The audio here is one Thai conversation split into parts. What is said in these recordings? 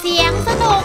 เสียงสนุก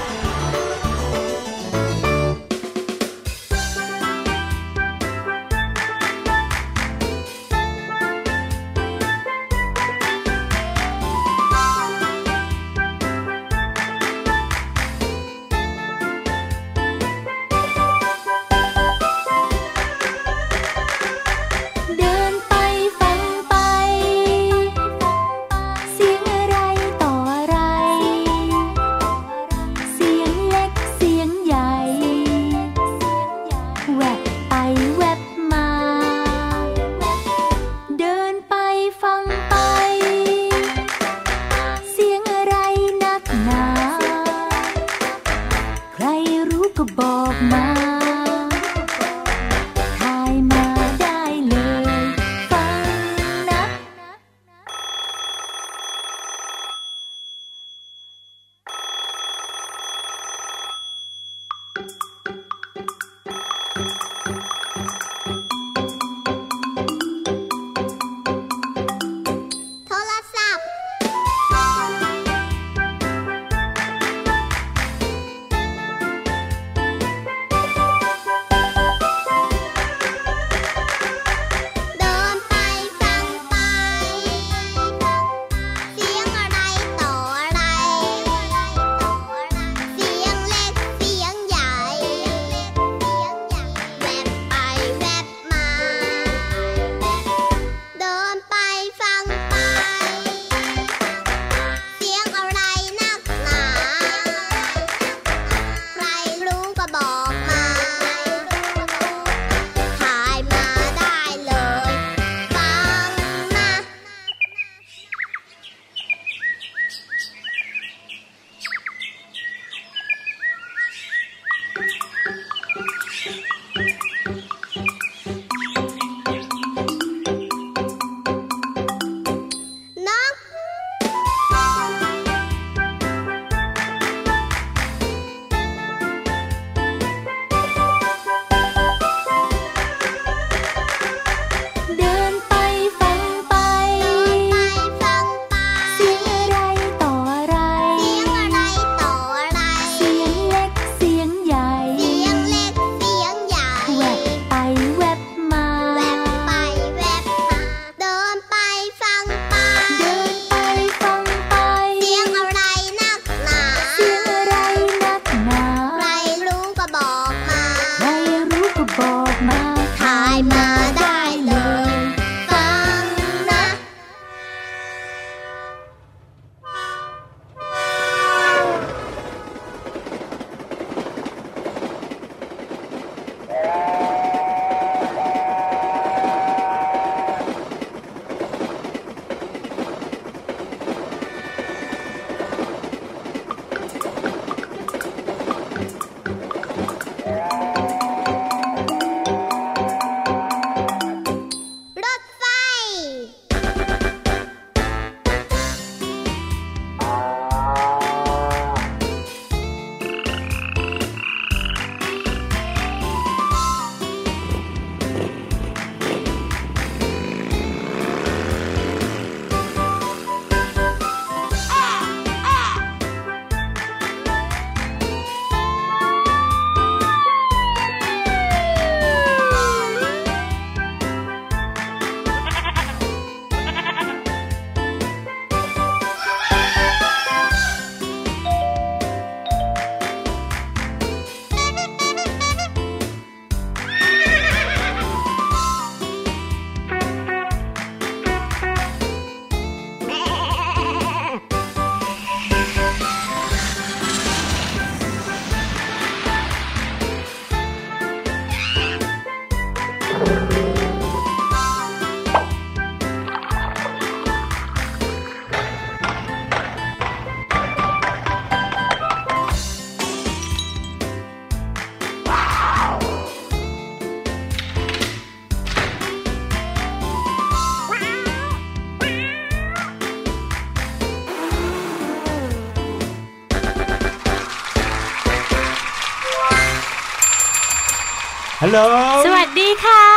ฮัลโหลสวัสดีค่ะ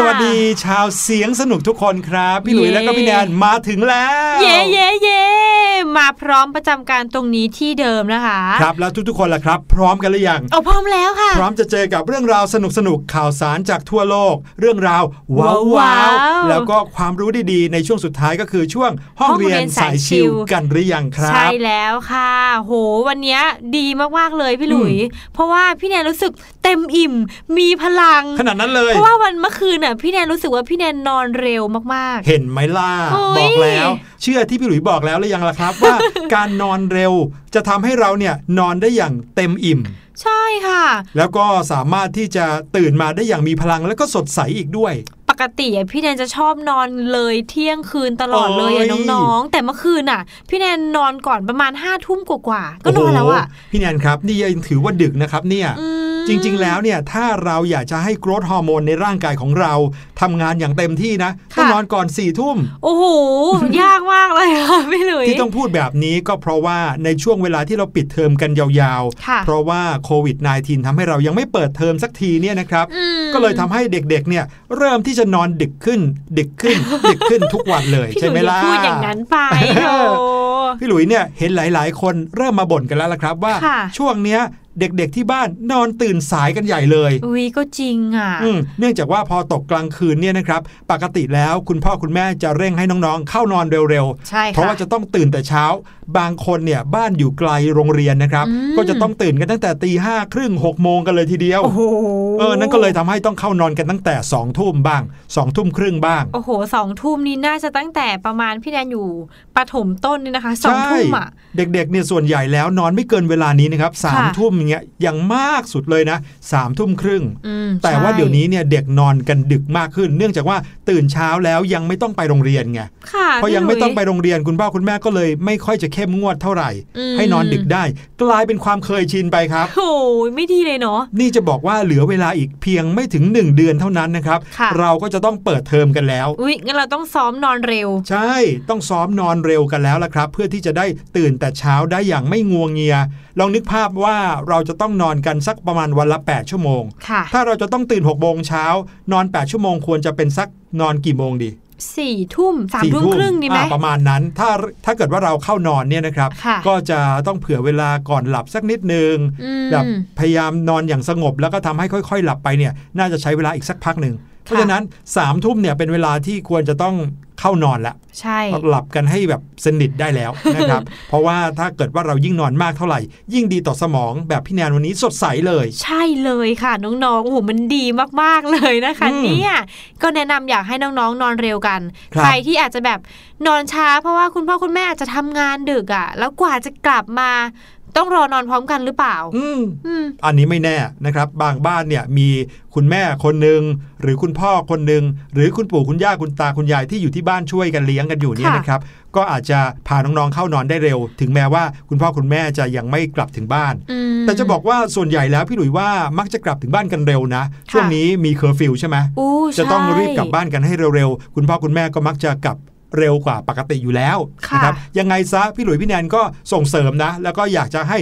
สวัสดีชาวเสียงสนุกทุกคนครับพี่หลุยและก็พี่แนนมาถึงแล้วเย้เย้เย้มาพร้อมประจำการตรงนี้ที่เดิมนะคะครับแล้วทุกๆคนล่ะครับพร้อมกันหรือยังพร้อมแล้วค่ะพร้อมจะเจอกับเรื่องราวสนุกๆข่าวสารจากทั่วโลกเรื่องราวว้าวๆแล้วก็ความรู้ดีๆในช่วงสุดท้ายก็คือช่วงห้องเรียนสายชิลกันหรือยังครับใช่แล้วค่ะโหวันนี้ดีมากๆเลยพี่หลุยเพราะว่าพี่แนนรู้สึกเต็มอิ่มมีพลังขนาดนั้นเลยเพราะว่าวันเมื่อคืนน่ะพี่แนนรู้สึกว่าพี่แนนนอนเร็วมากๆเห็นไหมล่ะบอกแล้วเชื่อที่พี่หลุยบอกแล้วหรือยังล่ะครับว่าการนอนเร็วจะทำให้เราเนี่ยนอนได้อย่างเต็มอิ่มใช่ค่ะแล้วก็สามารถที่จะตื่นมาได้อย่างมีพลังและก็สดใสอีกด้วยปกติพี่แนนจะชอบนอนเลยเที่ยงคืนตลอดเลยน้องๆแต่เมื่อคืนน่ะพี่แนนนอนก่อนประมาณ5ทุ่มกว่าๆก็นอนแล้วอ่ะพี่แนนครับนี่ยังถือว่าดึกนะครับเนี่ยจริงๆแล้วเนี่ยถ้าเราอยากจะให้โกรทฮอร์โมนในร่างกายของเราทำงานอย่างเต็มที่นะต้องนอนก่อนสี่ทุ่มโอ้โห ยากมากเลยค่ะพี่หลุยที่ต้องพูดแบบนี้ก็เพราะว่าในช่วงเวลาที่เราปิดเทอมกันยาวๆเพราะว่าโควิด -19 ทำให้เรายังไม่เปิดเทอมสักทีเนี่ยนะครับก็เลยทำให้เด็กๆเนี่ยเริ่มที่จะนอนดึกขึ้นทุกวันเลยใช่ไหมล่ะพี่หลุยพูดอย่างนั้นไปพี่หลุยเนี่ยเห็นหลายๆคนเริ่มมาบ่นกันแล้วล่ะครับว่าช่วงเนี้ยเด็กๆที่บ้านนอนตื่นสายกันใหญ่เลยอุ้ยก็จริงอ่ะเนื่องจากว่าพอตกกลางคืนเนี่ยนะครับปกติแล้วคุณพ่อคุณแม่จะเร่งให้น้องๆเข้านอนเร็วๆเพราะว่าจะต้องตื่นแต่เช้าบางคนเนี่ยบ้านอยู่ไกลโรงเรียนนะครับก็จะต้องตื่นกันตั้งแต่ตีห้าครึ่งหกโมงกันเลยทีเดียวนั่นก็เลยทำให้ต้องเข้านอนกันตั้งแต่สองทุ่มบ้างสองทุ่มครึ่งบ้างโอ้โหสองทุ่มนี่น่าจะตั้งแต่ประมาณพี่แดนอยู่ประถมต้นนี่นะคะสองทุ่มอ่ะเด็กๆเนี่ยส่วนใหญ่แล้วนอนไม่เกินเวลานี้นะครับสามทุ่มอย่างมากสุดเลยนะสามทุ่มครึ่งแต่ว่าเดี๋ยวนี้เนี่ยเด็กนอนกันดึกมากขึ้นเนื่องจากว่าตื่นเช้าแล้วยังไม่ต้องไปโรงเรียนไงเพราะยังไม่ต้องไปโรงเรียนคุณพ่อคุณแม่ก็เลยไม่ค่อยจะเข้มงวดเท่าไหร่ให้นอนดึกได้กลายเป็นความเคยชินไปครับโอ้ยไม่ดีเลยเนาะนี่จะบอกว่าเหลือเวลาอีกเพียงไม่ถึง1เดือนเท่านั้นนะครับเราก็จะต้องเปิดเทอมกันแล้วอุ๊ยงั้นเราต้องซ้อมนอนเร็วใช่ต้องซ้อมนอนเร็วกันแล้วละครับเพื่อที่จะได้ตื่นแต่เช้าได้อย่างไม่งัวเงียลองนึกภาพว่าเราจะต้องนอนกันสักประมาณวันละ8ชั่วโมงถ้าเราจะต้องตื่น 6:00 น.เช้านอน8ชั่วโมงควรจะเป็นสักนอนกี่โมงดีสี่ทุ่มสามทุ่มครึ่งนี่ไหมประมาณนั้นถ้าเกิดว่าเราเข้านอนเนี่ยนะครับก็จะต้องเผื่อเวลาก่อนหลับสักนิดนึงแบบพยายามนอนอย่างสงบแล้วก็ทำให้ค่อยๆหลับไปเนี่ยน่าจะใช้เวลาอีกสักพักหนึ่งเพราะฉะนั้นสามทุ่มเนี่ยเป็นเวลาที่ควรจะต้องเข้านอนแล้วใช่หลับกันให้แบบสนิทได้แล้วนะครับเพราะว่าถ้าเกิดว่าเรายิ่งนอนมากเท่าไหร่ยิ่งดีต่อสมองแบบพี่แนนวันนี้สดใสเลยใช่เลยค่ะน้องๆโอ้โหมันดีมากๆเลยนะคะเนี่ยก็แนะนำอยากให้น้องๆนอนเร็วกันใครที่อาจจะแบบนอนช้าเพราะว่าคุณพ่อคุณแม่อาจจะทำงานดึกอ่ะแล้วกว่าจะกลับมาต้องรอนอนพร้อมกันหรือเปล่าอันนี้ไม่แน่นะครับบางบ้านเนี่ยมีคุณแม่คนหนึ่งหรือคุณพ่อคนหนึ่งหรือคุณปู่คุณย่าคุณตาคุณยายที่อยู่ที่บ้านช่วยกันเลี้ยงกันอยู่เนี่ยนะครับก็อาจจะพาน้องๆเข้านอนได้เร็วถึงแม้ว่าคุณพ่อคุณแม่จะยังไม่กลับถึงบ้านแต่จะบอกว่าส่วนใหญ่แล้วพี่หลุยว่ามักจะกลับถึงบ้านกันเร็วนะช่วงนี้มีเคอร์ฟิวใช่ไหมจะต้องรีบกลับบ้านกันให้เร็วๆคุณพ่อคุณแม่ก็มักจะกลับเร็วกว่าปกติอยู่แล้วนะครับยังไงซะพี่หลุยพี่แนนก็ส่งเสริมนะแล้วก็อยากจะให้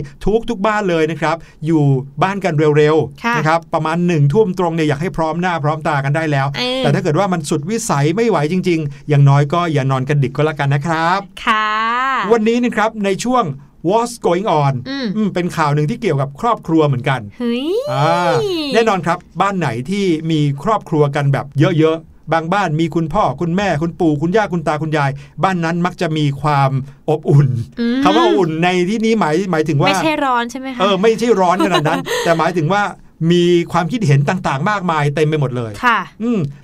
ทุกบ้านเลยนะครับอยู่บ้านกันเร็วๆนะครับประมาณ1 ทุ่มตรงเนี่ยอยากให้พร้อมหน้าพร้อมตากันได้แล้วแต่ถ้าเกิดว่ามันสุดวิสัยไม่ไหวจริงๆอย่างน้อยก็อย่านอนกันดึกก็แล้วกันนะครับค่ะวันนี้นะครับในช่วง What's going on เป็นข่าวหนึ่งที่เกี่ยวกับครอบครัวเหมือนกันแน่นอนครับบ้านไหนที่มีครอบครัวกันแบบเยอะๆบางบ้านมีคุณพ่อคุณแม่คุณปู่คุณย่าคุณตาคุณยายบ้านนั้นมักจะมีความอบอุ่นคำว่าอุ่นในที่นี้หมายถึงว่าไม่ใช่ร้อนใช่ไหมคะไม่ใช่ร้อนขนาดนั้น แต่หมายถึงว่ามีความคิดเห็นต่างๆมากมายเต็มไปหมดเลยค่ะ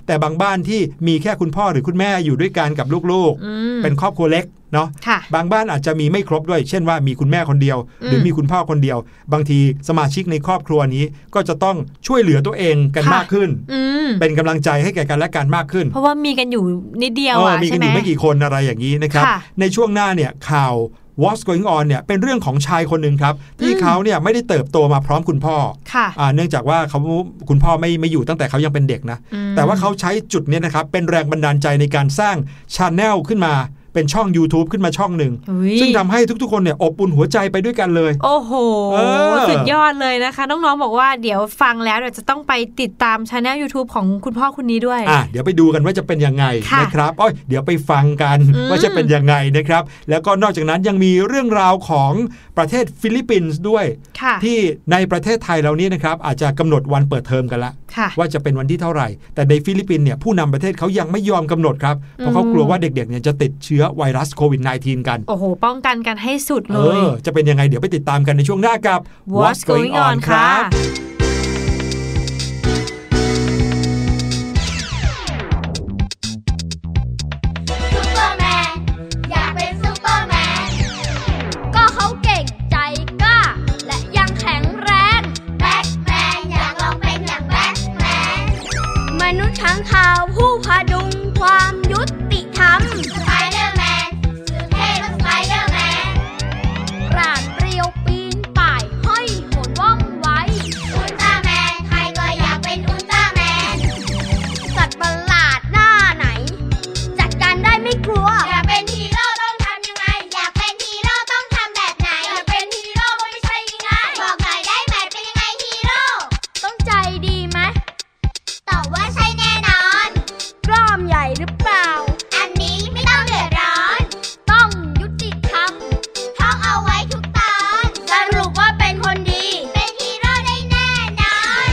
แต่บางบ้านที่มีแค่คุณพ่อหรือคุณแม่อยู่ด้วยกันกับลูกๆเป็นครอบครัวเล็กเนาะบางบ้านอาจจะมีไม่ครบด้วยเช่นว่ามีคุณแม่คนเดียวหรือมีคุณพ่อคนเดียวบางทีสมาชิกในครอบครัวนี้ก็จะต้องช่วยเหลือตัวเองกันมากขึ้นเป็นกำลังใจให้แก่กันและกันมากขึ้นเพราะว่ามีกันอยู่นิดเดียวใช่ไหมมีกันอยู่ไม่กี่คนอะไรอย่างนี้นะครับในช่วงหน้าเนี่ยข่าวWhat's going on เนี่ยเป็นเรื่องของชายคนหนึ่งครับที่เขาเนี่ยไม่ได้เติบโตมาพร้อมคุณพ่อเนื่องจากว่าคุณพ่อไม่อยู่ตั้งแต่เขายังเป็นเด็กนะแต่ว่าเขาใช้จุดนี้นะครับเป็นแรงบันดาลใจในการสร้างชาแนลขึ้นมา เป็นช่อง YouTube ขึ้นมาช่องหนึ่งซึ่งทำให้ทุกๆคนเนี่ยอบอุ่นหัวใจไปด้วยกันเลยโอ้โหสุดยอดเลยนะคะน้องๆบอกว่าเดี๋ยวฟังแล้วเดี๋ยวจะต้องไปติดตาม Channel YouTube ของคุณพ่อคุณนี้ด้วยเดี๋ยวไปดูกันว่าจะเป็นยังไงนะครับเดี๋ยวไปฟังกันว่าจะเป็นยังไงนะครับแล้วก็นอกจากนั้นยังมีเรื่องราวของประเทศฟิลิปปินส์ด้วยที่ในประเทศไทยเรานี้นะครับอาจจะกำหนดวันเปิดเทอมกันละว่าจะเป็นวันที่เท่าไหร่แต่ในฟิลิปปินส์เนี่ยผู้นำประเทศเขายังไม่ยอมกำหนดครับเพราะเขากลัวว่าเด็กๆเนี่ยจะติดเชื้อไวรัสโควิด -19 กันโอ้โหป้องกันกันให้สุดเลยจะเป็นยังไงเดี๋ยวไปติดตามกันในช่วงหน้ากับ What's going on ครับข่าวผู้พดุงความยุติธรรมสไปเดอร์แมนสุดเท่สไปเดอร์แมนปราดเปรียวปีนป่ายห้อยโหนว่องไวอุลตร้าแมนใครก็อยากเป็นอุลตร้าแมนสัตว์ประหลาดหน้าไหนจัดการได้ไม่กลัวอยากเป็นฮีโร่ต้องทำยังไงอยากเป็นฮีโร่ต้องทำแบบไหนอยากเป็นฮีโร่ไม่ใช่ง่ายบอกหน่อยได้ไหมเป็นยังไงฮีโร่ต้องใจดีไหมตอบว่าใช่แน่ใหญ่หรือเปล่าอันนี้ไม่ต้องเดือดร้อนต้องยุติธรรมท่องเอาไว้ทุกตอนสรุปว่าเป็นคนดีเป็นฮีโร่ได้แน่นอน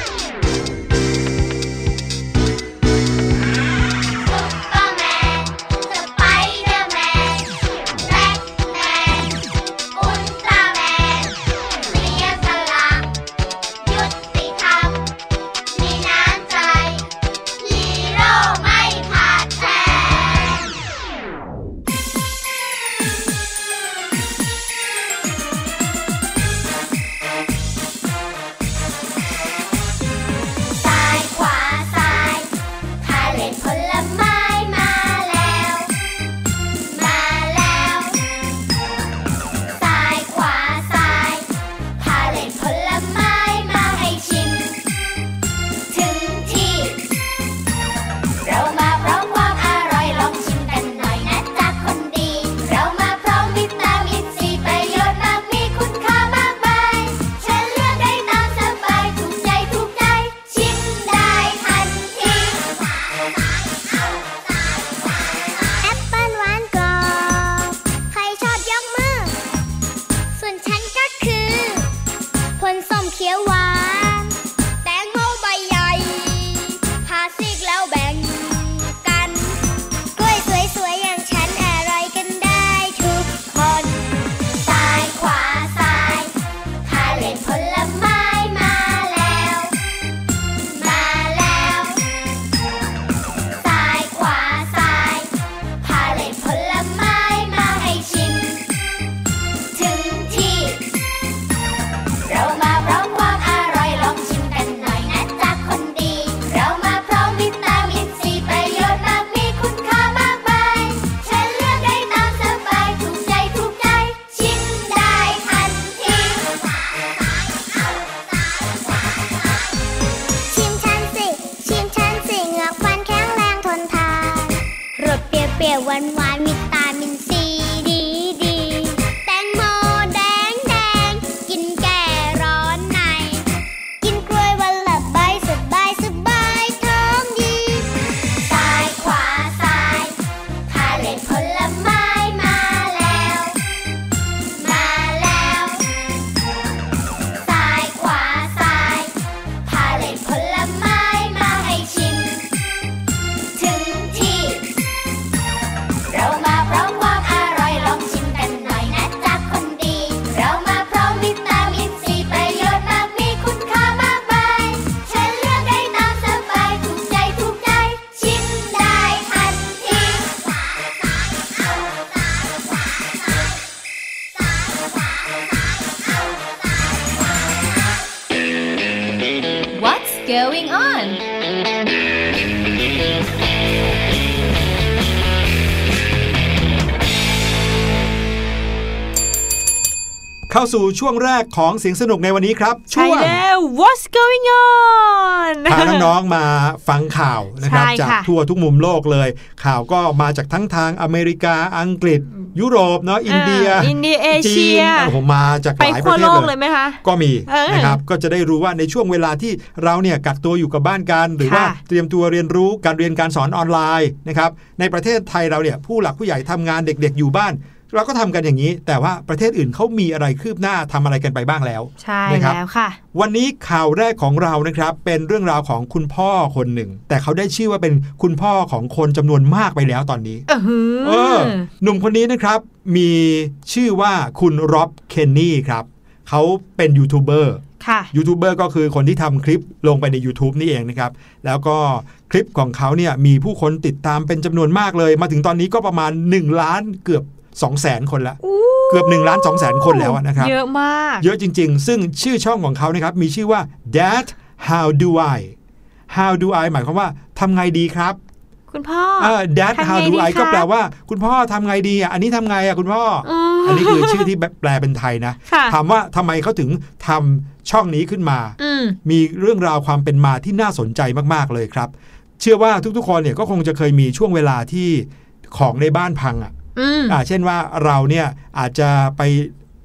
ซุปเปอร์แมนสไปเดอร์แมนแบทแมนอุลตร้าแมนเสียสละยุติธรรมมีน้ำใจฮีโร่ไม่เรามา เข้าสู่ช่วงแรกของเสียงสนุกในวันนี้ครับช่วง What's going on พาน้องๆมาฟังข่าวนะครับจากทั่วทุกมุมโลกเลยข่าวก็มาจากทั้งทางอเมริกาอังกฤษยุโรปเนาะอินเดียเอเชียผมมาจากหลายประเทศเลยไหมคะก็มีนะครับก็จะได้รู้ว่าในช่วงเวลาที่เราเนี่ยกักตัวอยู่กับบ้านกันหรือว่าเตรียมตัวเรียนรู้การเรียนการสอนออนไลน์นะครับในประเทศไทยเราเนี่ยผู้หลักผู้ใหญ่ทำงานเด็กๆอยู่บ้านเราก็ทำกันอย่างนี้แต่ว่าประเทศอื่นเขามีอะไรคืบหน้าทำอะไรกันไปบ้างแล้วใช่แล้วค่ะวันนี้ข่าวแรกของเรานะครับเป็นเรื่องราวของคุณพ่อคนหนึ่งแต่เขาได้ชื่อว่าเป็นคุณพ่อของคนจำนวนมากไปแล้วตอนนี้หนุ่มคนนี้นะครับมีชื่อว่าคุณร็อบเคนนี่ครับเขาเป็นยูทูบเบอร์ยูทูบเบอร์ก็คือคนที่ทำคลิปลงไปใน YouTube นี่เองนะครับแล้วก็คลิปของเขาเนี่ยมีผู้คนติดตามเป็นจำนวนมากเลยมาถึงตอนนี้ก็ประมาณ1ล้านเกือบ200,000 คนละเกือบ1,200,000 คนแล้วนะครับเยอะมากเยอะจริงๆซึ่งชื่อช่องของเขานะครับมีชื่อว่า Dad How do I หมายความว่าทำไงดีครับคุณพ่อ Dad How do I ก็แปลว่าคุณพ่อทำไงดีอ่ะอันนี้ทำไงอ่ะคุณพ่ออันนี้คือชื่อที่แปลเป็นไทยนะถามว่าทำไมเขาถึงทำช่องนี้ขึ้นมามีเรื่องราวความเป็นมาที่น่าสนใจมากๆเลยครับเชื่อว่าทุกๆคนเนี่ยก็คงจะเคยมีช่วงเวลาที่ของในบ้านพังอ่ะเช่นว่าเราเนี่ยอาจจะไป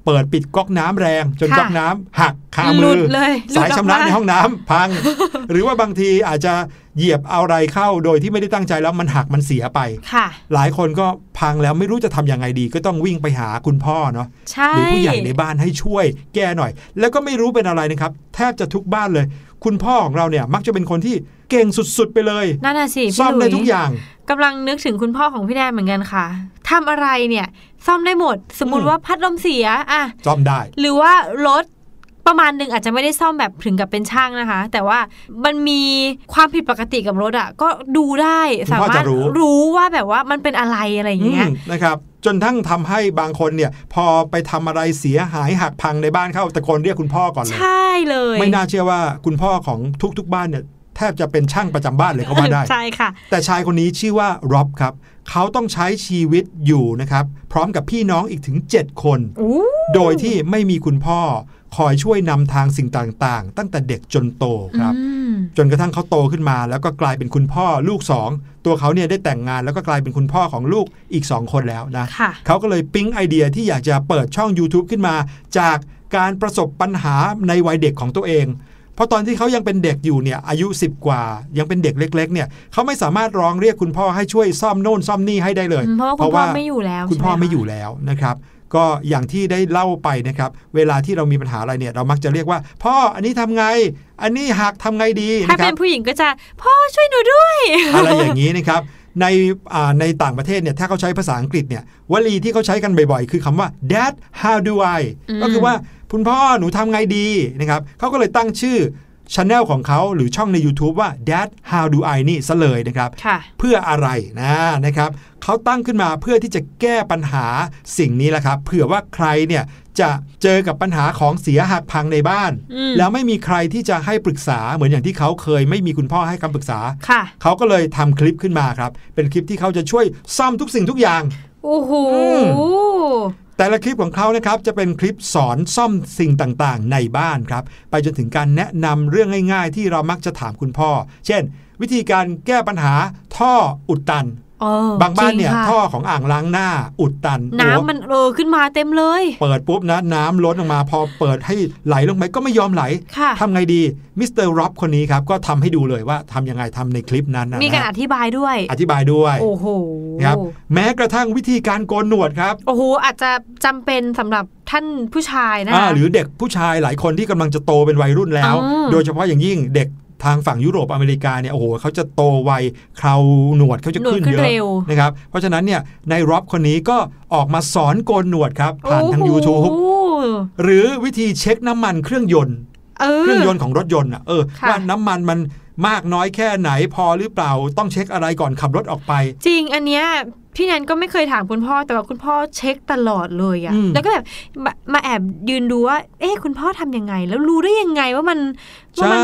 เปิดปิดก๊อกน้ำแรงจนก๊อกน้ำหักคามือสายชำระในห้องน้ำพัง หรือว่าบางทีอาจจะเหยียบเอาอะไรเข้าโดยที่ไม่ได้ตั้งใจแล้วมันหักมันเสียไปหลายคนก็พังแล้วไม่รู้จะทำยังไงดีก็ต้องวิ่งไปหาคุณพ่อเนาะหรือผู้ใหญ่ในบ้านให้ช่วยแก้หน่อยแล้วก็ไม่รู้เป็นอะไรนะครับแทบจะทุกบ้านเลยคุณพ่อของเราเนี่ยมักจะเป็นคนที่เก่งสุดๆไปเลยนั่นน่ะสิซ่อมได้ทุกอย่างกำลังนึกถึงคุณพ่อของพี่แดนเหมือนกันค่ะทำอะไรเนี่ยซ่อมได้หมดสมมุติว่าพัดลมเสียอ่ะซ่อมได้หรือว่ารถประมาณนึงอาจจะไม่ได้ซ่อมแบบถึงกับเป็นช่างนะคะแต่ว่ามันมีความผิดปกติกับรถอ่ะก็ดูได้สามารถรู้ว่าแบบว่ามันเป็นอะไรอะไรอย่างเงี้ยนะครับจนทั้งทำให้บางคนเนี่ยพอไปทำอะไรเสียหายหักพังในบ้านเข้าตะโกนเรียกคุณพ่อก่อนเลยใช่เลยไม่น่าเชื่อว่าคุณพ่อของทุกๆบ้านเนี่ยแทบจะเป็นช่างประจำบ้านเลยก็ว่าได้ใช่ค่ะแต่ชายคนนี้ชื่อว่าร็อบครับเขาต้องใช้ชีวิตอยู่นะครับพร้อมกับพี่น้องอีกถึง7คนโดยที่ไม่มีคุณพ่อคอยช่วยนำทางสิ่งต่างๆตั้งแต่เด็กจนโตครับจนกระทั่งเขาโตขึ้นมาแล้วก็กลายเป็นคุณพ่อลูก2ตัวเขาเนี่ยได้แต่งงานแล้วก็กลายเป็นคุณพ่อของลูกอีก2คนแล้วนะเขาก็เลยปิ๊งไอเดียที่อยากจะเปิดช่อง YouTube ขึ้นมาจากการประสบปัญหาในวัยเด็กของตัวเองเพราะตอนที่เขายังเป็นเด็กอยู่เนี่ยอายุ10กว่ายังเป็นเด็กเล็กๆเนี่ยเขาไม่สามารถร้องเรียกคุณพ่อให้ช่วยซ่อมโน่นซ่อมนี่ให้ได้เลยเพราะว่าคุณพ่อไม่อยู่แล้วคุณพ่อไม่อยู่แล้วนะครับก็อย่างที่ได้เล่าไปนะครับเวลาที่เรามีปัญหาอะไรเนี่ยเรามักจะเรียกว่าพ่ออันนี้ทำไงอันนี้หักทำไงดีถ้าเป็นผู้หญิงก็จะพ่อช่วยหนูด้วยอะไรอย่างนี้นะครับในต่างประเทศเนี่ยถ้าเขาใช้ภาษาอังกฤษเนี่ยวลีที่เขาใช้กันบ่อยๆคือคำว่า Dad How do I ก็คือว่าคุณพ่อหนูทำไงดีนะครับเขาก็เลยตั้งชื่อ Channel ของเขาหรือช่องใน YouTube ว่า Dad How do I นี่ซะเลยนะครับเพื่ออะไรนะครับเขาตั้งขึ้นมาเพื่อที่จะแก้ปัญหาสิ่งนี้แหละครับเผื่อว่าใครเนี่ยจะเจอกับปัญหาของเสียหักพังในบ้านแล้วไม่มีใครที่จะให้ปรึกษาเหมือนอย่างที่เขาเคยไม่มีคุณพ่อให้คำปรึกษาเขาก็เลยทำคลิปขึ้นมาครับเป็นคลิปที่เขาจะช่วยซ่อมทุกสิ่งทุกอย่างโอ้โหแต่ละคลิปของเขานะครับจะเป็นคลิปสอนซ่อมสิ่งต่างๆในบ้านครับไปจนถึงการแนะนำเรื่องง่ายๆที่เรามักจะถามคุณพ่อเช่นวิธีการแก้ปัญหาท่ออุดตันบางบ้านเนี่ยท่อของอ่างล้างหน้าอุดตันน้ำมันขึ้นมาเต็มเลยเปิดปุ๊บนะน้ำล้นออกมาพอเปิดให้ไหลลงไปก็ไม่ยอมไหลทำไงดีมิสเตอร์ร็อบคนนี้ครับก็ทำให้ดูเลยว่าทำยังไงทำในคลิปนั้นมีการอธิบายด้วยโอ้โหครับแม้กระทั่งวิธีการโกนหนวดครับโอ้โหอาจจะจำเป็นสำหรับท่านผู้ชายนะหรือเด็กผู้ชายหลายคนที่กำลังจะโตเป็นวัยรุ่นแล้วโดยเฉพาะอย่างยิ่งเด็กทางฝั่งยุโรปอเมริกาเนี่ยโอ้โหเขาจะโตไวเคราหนวดเขาจะขึ้นเยอะนะครับเพราะฉะนั้นเนี่ยในร็อบคนนี้ก็ออกมาสอนโกนหนวดครับผ่านทาง YouTube หรือวิธีเช็คน้ำมันเครื่องยนต์ของรถยนต์ว่าน้ำมันมันมากน้อยแค่ไหนพอหรือเปล่าต้องเช็คอะไรก่อนขับรถออกไปจริงอันเนี้ย พี่แนนก็ไม่เคยถามคุณพ่อแต่ว่าคุณพ่อเช็คตลอดเลยอะแล้วก็แบบมาแอบยืนดูว่าเอ๊ะคุณพ่อทำยังไงแล้วรู้ได้ยังไงว่ามัน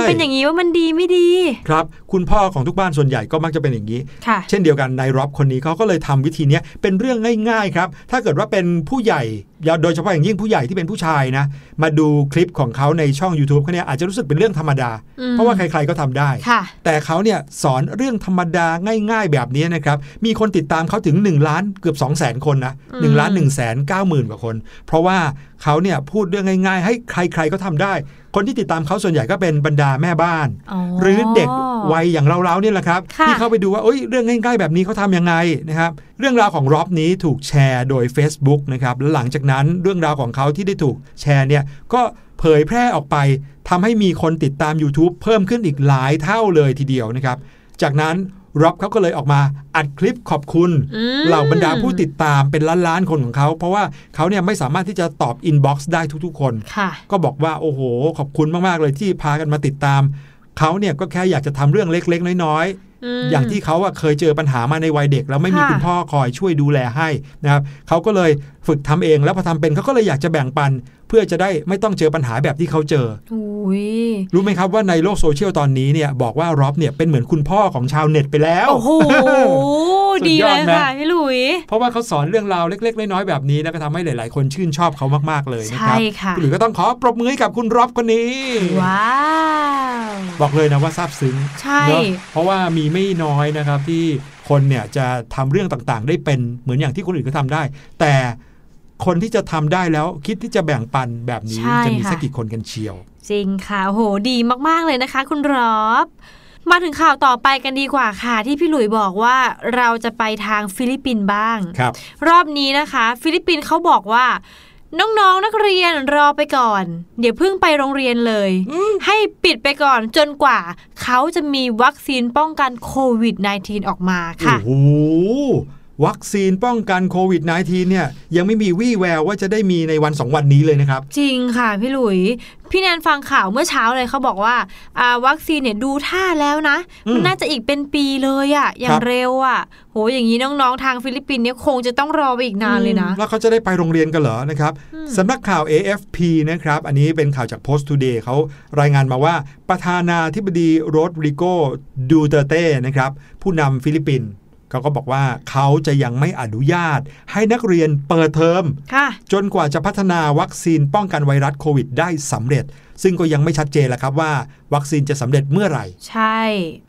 เป็นอย่างนี้ว่ามันดีไม่ดีครับคุณพ่อของทุกบ้านส่วนใหญ่ก็มักจะเป็นอย่างนี้เช่นเดียวกันนายร็อบคนนี้เขาก็เลยทำวิธีนี้เป็นเรื่องง่ายๆครับถ้าเกิดว่าเป็นผู้ใหญ่โดยเฉพาะอย่างยิ่งผู้ใหญ่ที่เป็นผู้ชายนะมาดูคลิปของเขาในช่อง YouTube เขาเนี่ยอาจจะรู้สึกเป็นเรื่องธรรมดาเพราะว่าใครๆก็ทำได้แต่เขาเนี่ยสอนเรื่องธรรมดาง่ายๆแบบนี้นะครับมีคนติดตามเขาถึง1ล้านเกือบ 200,000 คนนะ 1,190,000 กว่าคนเพราะว่าเขาเนี่ยพูดเรื่องง่ายๆให้ใครๆก็ทำได้คนที่ติดตามเขาส่วนใหญ่ก็เป็นบรรดาแม่บ้านหรือเด็กวัยอย่างเราๆนี่แหละครับที่เข้าไปดูว่าเรื่องง่ายๆแบบนี้เขาทำยังไงนะครับเรื่องราวของร็อบนี้ถูกแชร์โดย Facebook นะครับและหลังจากนั้นเรื่องราวของเขาที่ได้ถูกแชร์เนี่ยก็เผยแพร่ออกไปทำให้มีคนติดตาม YouTube เพิ่มขึ้นอีกหลายเท่าเลยทีเดียวนะครับจากนั้นร็อบเขาก็เลยออกมาอัดคลิปขอบคุณเหล่าบรรดาผู้ติดตามเป็นล้านๆคนของเขาเพราะว่าเขาเนี่ยไม่สามารถที่จะตอบอินบ็อกซ์ได้ทุกๆคนก็บอกว่าโอ้โหขอบคุณมากๆเลยที่พากันมาติดตามเขาเนี่ยก็แค่อยากจะทำเรื่องเล็กๆน้อยๆอย่างที่เขาเคยเจอปัญหามาในวัยเด็กแล้วไม่มีคุณพ่อคอยช่วยดูแลให้นะครับเขาก็เลยฝึกทำเองแล้วพอทำเป็นเขาก็เลยอยากจะแบ่งปันเพื่อจะได้ไม่ต้องเจอปัญหาแบบที่เขาเจอรู้ไหมครับว่าในโลกโซเชียลตอนนี้เนี่ยบอกว่าร็อบเนี่ยเป็นเหมือนคุณพ่อของชาวเน็ตไปแล้วโอ้โห ดีเลยค่ะพี่หลุยเพราะว่าเขาสอนเรื่องราวเล็กๆน้อยๆแบบนี้แล้วก็ทำให้หลายๆคนชื่นชอบเขามากๆเลยนะครับหรือก็ต้องขอปรบมือให้กับคุณร็อบคนนี้ว้าวบอกเลยนะว่าซาบซึ้งใช่เพราะว่ามีไม่น้อยนะครับที่คนเนี่ยจะทำเรื่องต่างๆได้เป็นเหมือนอย่างที่คนอื่นก็ทำได้แต่คนที่จะทำได้แล้วคิดที่จะแบ่งปันแบบนี้จะมีสักกี่คนกันเชียวจริงค่ะโหดีมากๆเลยนะคะคุณร็อบมาถึงข่าวต่อไปกันดีกว่าค่ะที่พี่หลุยบอกว่าเราจะไปทางฟิลิปปินส์บ้าง รอบนี้นะคะฟิลิปปินส์เขาบอกว่าน้องๆ นักเรียนรอไปก่อนเดี๋ยวเพิ่งไปโรงเรียนเลยให้ปิดไปก่อนจนกว่าเขาจะมีวัคซีนป้องกันโควิด -19 ออกมาค่ะโอ้โหวัคซีนป้องกันโควิด -19 เนี่ยยังไม่มีวี่แววว่าจะได้มีในวัน2วันนี้เลยนะครับจริงค่ะพี่หลุยพี่แนนฟังข่าวเมื่อเช้าเลยเขาบอกว่าวัคซีนเนี่ยดูท่าแล้วนะ มันน่าจะอีกเป็นปีเลยอะอย่างเร็วอะโหอย่างนี้น้องๆทางฟิลิปปินส์เนี่ยคงจะต้องรอไปอีกนานเลยนะแล้วเขาจะได้ไปโรงเรียนกันเหรอนะครับสำนักข่าว AFP นะครับอันนี้เป็นข่าวจาก Post Today เขารายงานมาว่าประธานาธิบดีโรดริโก ดูเตอร์เต้นะครับผู้นำฟิลิปปินส์เขาก็บอกว่าเขาจะยังไม่อนุญาตให้นักเรียนเปิดเทอมจนกว่าจะพัฒนาวัคซีนป้องกันไวรัสโควิดได้สำเร็จซึ่งก็ยังไม่ชัดเจนละครับว่าวัคซีนจะสำเร็จเมื่อไหร่ใช่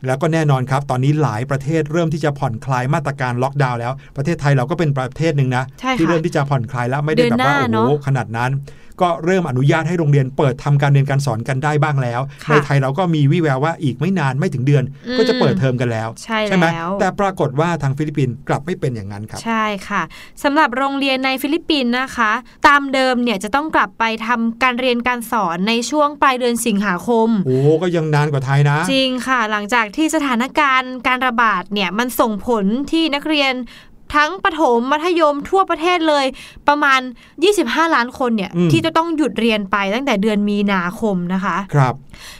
แล้วก็แน่นอนครับตอนนี้หลายประเทศเริ่มที่จะผ่อนคลายมาตรการล็อกดาวน์แล้วประเทศไทยเราก็เป็นประเทศหนึ่งนะที่เริ่มที่จะผ่อนคลายแล้วไม่ได้แบบว่าโอ้โหขนาดนั้นก็เริ่มอนุญาตให้โรงเรียนเปิดทำการเรียนการสอนกันได้บ้างแล้วในไทยเราก็มีวี่แววว่าอีกไม่นานไม่ถึงเดือนก็จะเปิดเทอมกันแล้วใช่ไหมแต่ปรากฏว่าทางฟิลิปปินส์กลับไม่เป็นอย่างนั้นครับใช่ค่ะสำหรับโรงเรียนในฟิลิปปินส์นะคะตามเดิมเนี่ยจะต้องกลับไปทำการเรียนการสอนในช่วงปลายเดือนสิงหาคมโอ้ก็ยังนานกว่าไทยนะจริงค่ะหลังจากที่สถานการณ์การระบาดเนี่ยมันส่งผลที่นักเรียนทั้งประถมมัธยมทั่วประเทศเลยประมาณ25ล้านคนเนี่ยที่จะต้องหยุดเรียนไปตั้งแต่เดือนมีนาคมนะคะครับ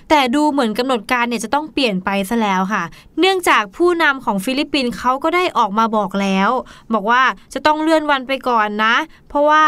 แต่ดูเหมือนกำหนดการเนี่ยจะต้องเปลี่ยนไปซะแล้วค่ะเนื่องจากผู้นำของฟิลิปปินส์เขาก็ได้ออกมาบอกแล้วบอกว่าจะต้องเลื่อนวันไปก่อนนะเพราะว่า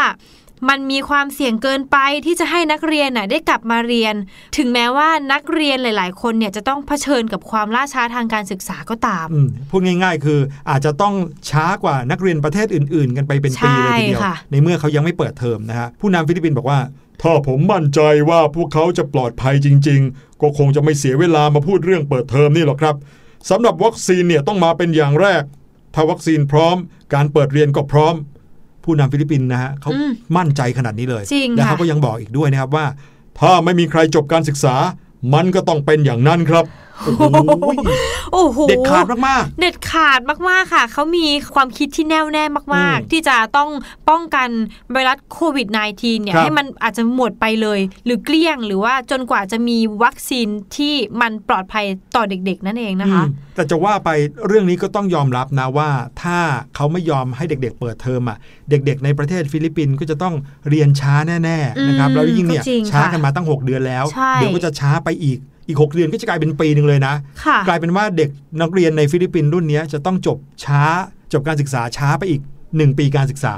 มันมีความเสี่ยงเกินไปที่จะให้นักเรียนได้กลับมาเรียนถึงแม้ว่านักเรียนหลายๆคนเนี่ยจะต้องเผชิญกับความล่าช้าทางการศึกษาก็ตามพูดง่ายๆคืออาจจะต้องช้ากว่านักเรียนประเทศอื่นๆกันไปเป็นปีเลยทีเดียวในเมื่อเขายังไม่เปิดเทอมนะฮะผู้นำฟิลิปปินส์บอกว่าถ้าผมมั่นใจว่าพวกเขาจะปลอดภัยจริงๆก็คงจะไม่เสียเวลามาพูดเรื่องเปิดเทอมนี่หรอกครับสำหรับวัคซีนเนี่ยต้องมาเป็นอย่างแรกถ้าวัคซีนพร้อมการเปิดเรียนก็พร้อมผู้นำฟิลิปปินส์นะฮะเขามั่นใจขนาดนี้เลยและเขาก็ยังบอกอีกด้วยนะครับว่าถ้าไม่มีใครจบการศึกษามันก็ต้องเป็นอย่างนั้นครับโอ้โหเด็ดขาดมากๆเด็ดขาดมากๆค่ะเขามีความคิดที่แน่วแน่มากๆที่จะต้องป้องกันไวรัสโควิด -19 เนี่ยให้มันอาจจะหมดไปเลยหรือเกลี้ยงหรือว่าจนกว่าจะมีวัคซีนที่มันปลอดภัยต่อเด็กๆนั่นเองนะคะแต่จะว่าไปเรื่องนี้ก็ต้องยอมรับนะว่าถ้าเขาไม่ยอมให้เด็กๆเปิดเทอมอ่ะเด็กๆในประเทศฟิลิปปินส์ก็จะต้องเรียนช้าแน่ๆนะครับแล้วยิ่งเนี่ยช้ากันมาตั้ง6 เดือนแล้วเดี๋ยวก็จะช้าไปอีก อีก6เดือนก็จะกลายเป็นปีนึงเลยนะกลายเป็นว่าเด็กนักเรียนในฟิลิปปินส์รุ่นนี้จะต้องจบการศึกษาช้าไปอีก1ปีการศึกษา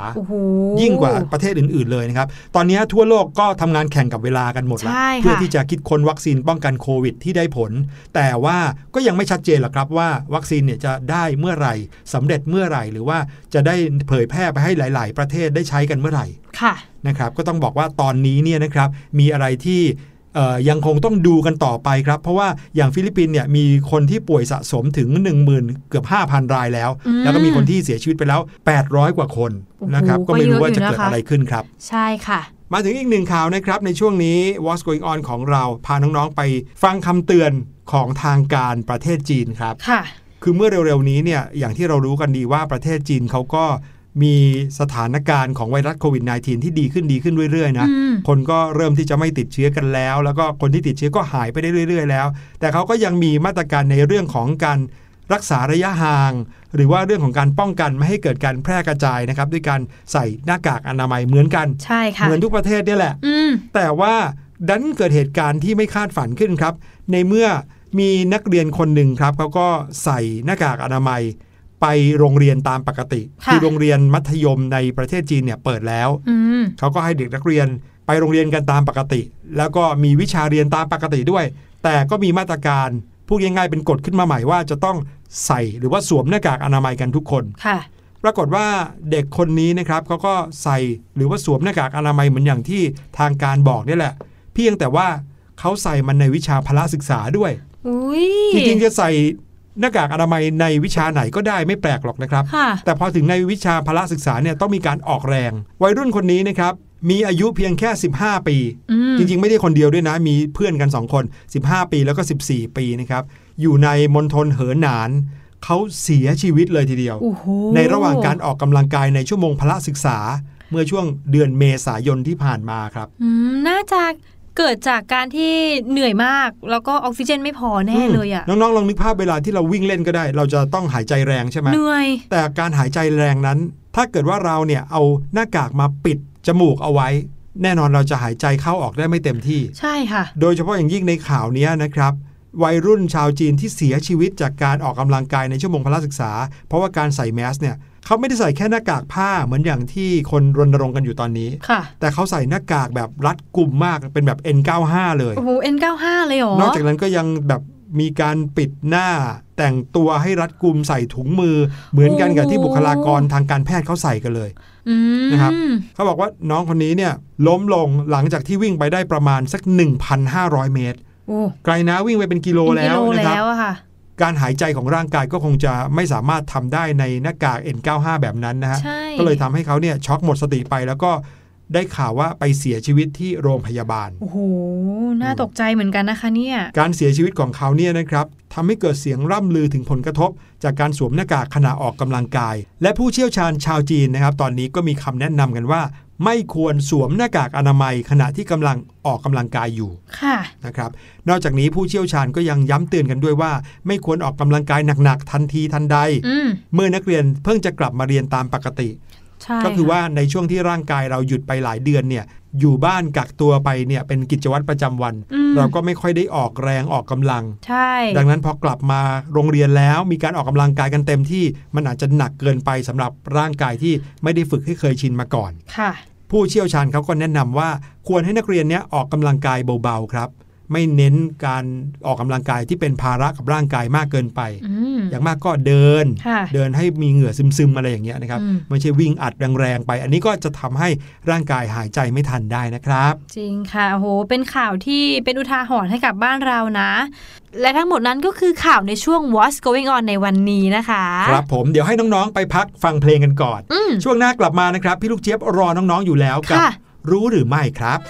ยิ่งกว่าประเทศอื่นๆเลยนะครับตอนนี้ทั่วโลกก็ทำงานแข่งกับเวลากันหมดแล้วเพื่อที่จะคิดค้นวัคซีนป้องกันโควิดที่ได้ผลแต่ว่าก็ยังไม่ชัดเจนหรอกครับว่าวัคซีนเนี่ยจะได้เมื่อไหร่สำเร็จเมื่อไหร่หรือว่าจะได้เผยแพร่ไปให้หลายๆประเทศได้ใช้กันเมื่อไหร่นะครับก็ต้องบอกว่าตอนนี้เนี่ยนะครับมีอะไรที่ยังคงต้องดูกันต่อไปครับเพราะว่าอย่างฟิลิปปินส์เนี่ยมีคนที่ป่วยสะสมถึง 10,000 เกือบ 5,000 รายแล้วแล้วก็มีคนที่เสียชีวิตไปแล้ว800กว่าคนนะครับก็ไม่รู้ว่าจะเกิดอะไรขึ้นครับใช่ค่ะมาถึงอีกหนึ่งข่าวนะครับในช่วงนี้ What's going on ของเราพาน้องๆไปฟังคำเตือนของทางการประเทศจีนครับค่ะคือเมื่อเร็วๆนี้เนี่ยอย่างที่เรารู้กันดีว่าประเทศจีนเขาก็มีสถานการณ์ของไวรัสโควิด -19 ที่ดีขึ้นเรื่อยๆนะคนก็เริ่มที่จะไม่ติดเชื้อกันแล้วแล้วก็คนที่ติดเชื้อก็หายไปได้เรื่อยๆแล้วแต่เขาก็ยังมีมาตรการในเรื่องของการรักษาระยะห่างหรือว่าเรื่องของการป้องกันไม่ให้เกิดการแพร่กระจายนะครับด้วยการใส่หน้ากากอนามัยเหมือนกันเหมือนทุกประเทศนี่แหละแต่ว่าดันเกิดเหตุการณ์ที่ไม่คาดฝันขึ้นครับในเมื่อมีนักเรียนคนหนึ่งครับเขาก็ใส่หน้ากากอนามัยไปโรงเรียนตามปกติคือโรงเรียนมัธยมในประเทศจีนเนี่ยเปิดแล้วเขาก็ให้เด็กนักเรียนไปโรงเรียนกันตามปกติแล้วก็มีวิชาเรียนตามปกติด้วยแต่ก็มีมาตรการพูดง่ายๆเป็นกฎขึ้นมาใหม่ว่าจะต้องใส่หรือว่าสวมหน้ากากอนามัยกันทุกคนปรากฏว่าเด็กคนนี้นะครับเขาก็ใส่หรือว่าสวมหน้ากากอนามัยเหมือนอย่างที่ทางการบอกนี่แหละเพียงแต่ว่าเขาใส่มันในวิชาพละศึกษาด้วยจริงๆจะใส่หน้ากากอนามัยในวิชาไหนก็ได้ไม่แปลกหรอกนะครับแต่พอถึงในวิชาพละศึกษาเนี่ยต้องมีการออกแรงวัยรุ่นคนนี้นะครับมีอายุเพียงแค่15ปีจริงๆไม่ได้คนเดียวด้วยนะมีเพื่อนกัน2คน15ปีแล้วก็14ปีนะครับอยู่ในมณฑลเหอหนานเขาเสียชีวิตเลยทีเดียวในระหว่างการออกกำลังกายในชั่วโมงพละศึกษาเมื่อช่วงเดือนเมษายนที่ผ่านมาครับน่าจะเกิดจากการที่เหนื่อยมากแล้วก็ออกซิเจนไม่พอแน่เลยอ่ะน้องๆลองนึกภาพเวลาที่เราวิ่งเล่นก็ได้เราจะต้องหายใจแรงใช่ไหมเหนื่อยแต่การหายใจแรงนั้นถ้าเกิดว่าเราเนี่ยเอาหน้ากากมาปิดจมูกเอาไว้แน่นอนเราจะหายใจเข้าออกได้ไม่เต็มที่ใช่ค่ะโดยเฉพาะอย่างยิ่งในข่าวนี้นะครับวัยรุ่นชาวจีนที่เสียชีวิตจากการออกกำลังกายในชั่วโมงพละศึกษาเพราะว่าการใส่แมสเนี่ยเขาไม่ได้ใส่แค่หน้ากากผ้าเหมือนอย่างที่คนรณรงค์กันอยู่ตอนนี้แต่เขาใส่หน้ากากแบบรัดกุมมากเป็นแบบ N95 เลยโอ้โห N95 เลยเหรอนอกจากนั้นก็ยังแบบมีการปิดหน้าแต่งตัวให้รัดกุมใส่ถุงมือเหมือนกันกับที่บุคลากรทางการแพทย์เขาใส่กันเลยนะครับเขาบอกว่าน้องคนนี้เนี่ยล้มลงหลังจากที่วิ่งไปได้ประมาณสัก 1,500 เมตรไกลนะวิ่งไปเป็นกิโลแล้วนะครับการหายใจของร่างกายก็คงจะไม่สามารถทำได้ในหน้ากาก N95 แบบนั้นนะฮะก็เลยทำให้เขาเนี่ยช็อกหมดสติไปแล้วก็ได้ข่าวว่าไปเสียชีวิตที่โรงพยาบาลโอ้โหน่าตกใจเหมือนกันนะคะเนี่ยการเสียชีวิตของเขาเนี่ยนะครับทำให้เกิดเสียงร่ำลือถึงผลกระทบจากการสวมหน้ากากขณะออกกำลังกายและผู้เชี่ยวชาญชาวจีนนะครับตอนนี้ก็มีคำแนะนำกันว่าไม่ควรสวมหน้ากากอนามัยขณะที่กำลังออกกำลังกายอยู่นะครับนอกจากนี้ผู้เชี่ยวชาญก็ยังย้ำเตือนกันด้วยว่าไม่ควรออกกำลังกายหนักๆทันทีทันใดเมื่อนักเรียนเพิ่งจะกลับมาเรียนตามปกติก็คือว่าในช่วงที่ร่างกายเราหยุดไปหลายเดือนเนี่ยอยู่บ้านกักตัวไปเนี่ยเป็นกิจวัตรประจำวันเราก็ไม่ค่อยได้ออกแรงออกกำลังดังนั้นพอกลับมาโรงเรียนแล้วมีการออกกำลังกายกันเต็มที่มันอาจจะหนักเกินไปสำหรับร่างกายที่ไม่ได้ฝึกให้เคยชินมาก่อนผู้เชี่ยวชาญเขาก็แนะนำว่าควรให้นักเรียนเนี้ยออกกำลังกายเบาๆครับไม่เน้นการออกกำลังกายที่เป็นภาระกับร่างกายมากเกินไป อย่างมากก็เดินให้มีเหงื่อซึมๆอะไรอย่างเงี้ยนะครับไม่ใช่วิ่งอัดแรงๆไปอันนี้ก็จะทำให้ร่างกายหายใจไม่ทันได้นะครับจริงค่ะโอ้โหเป็นข่าวที่เป็นอุทาหรณ์ให้กับบ้านเรานะและทั้งหมดนั้นก็คือข่าวในช่วง What's Going On ในวันนี้นะคะครับผมเดี๋ยวให้น้องๆไปพักฟังเพลงกันก่อนช่วงหน้ากลับมานะครับพี่ลูกเจี๊ยบรอน้องๆอยู่แล้วกับรู้หรือไม่ครับ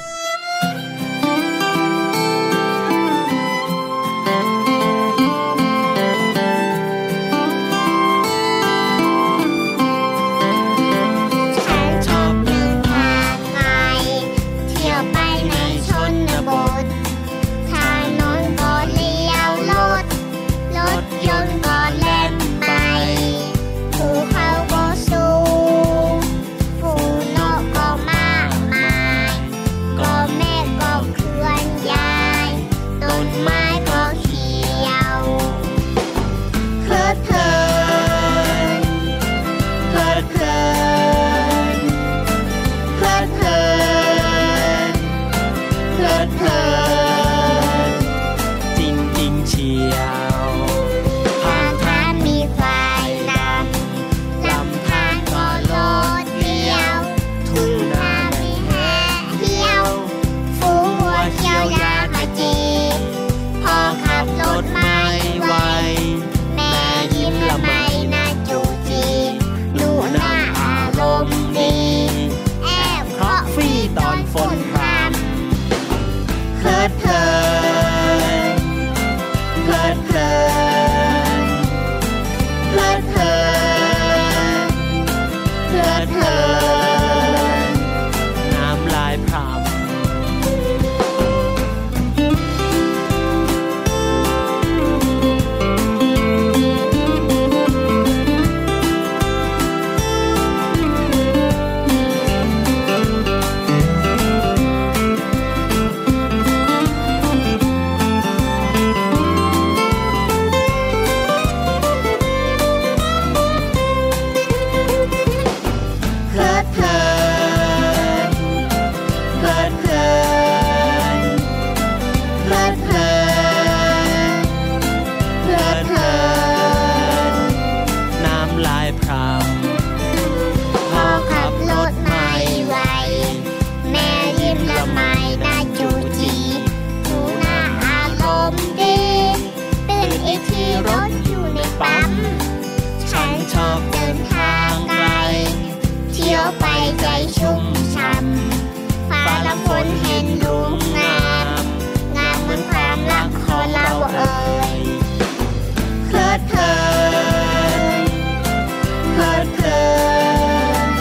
ำลายพราวพอขับรถไม่ไหวแม่ยิ้มละไมหน้าจูจีหนูหน้าอารมณ์ดีตื่นอีกทีรถอยู่ในปั๊มฉันชอบเดินทางไกลเที่ยวไปใจชุ่มช่ำฟ้าละฝนเห็นลุมงามงามเหมือนความรักของเราเอ่ยเพลิดเพลินเพลิดเพลิน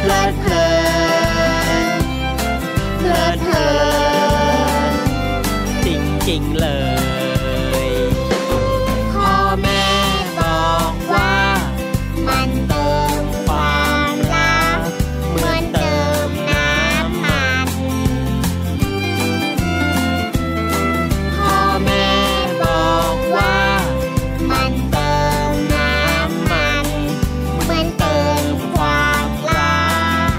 เพลิดเพลินเพลิดเพลินจริงๆเลยพ่อแม่บอกว่ามันเติมความรักเหมือนเติมน้ำมันพ่อแม่บอกว่ามันเติมน้ำมันเหมือนเติมความรัก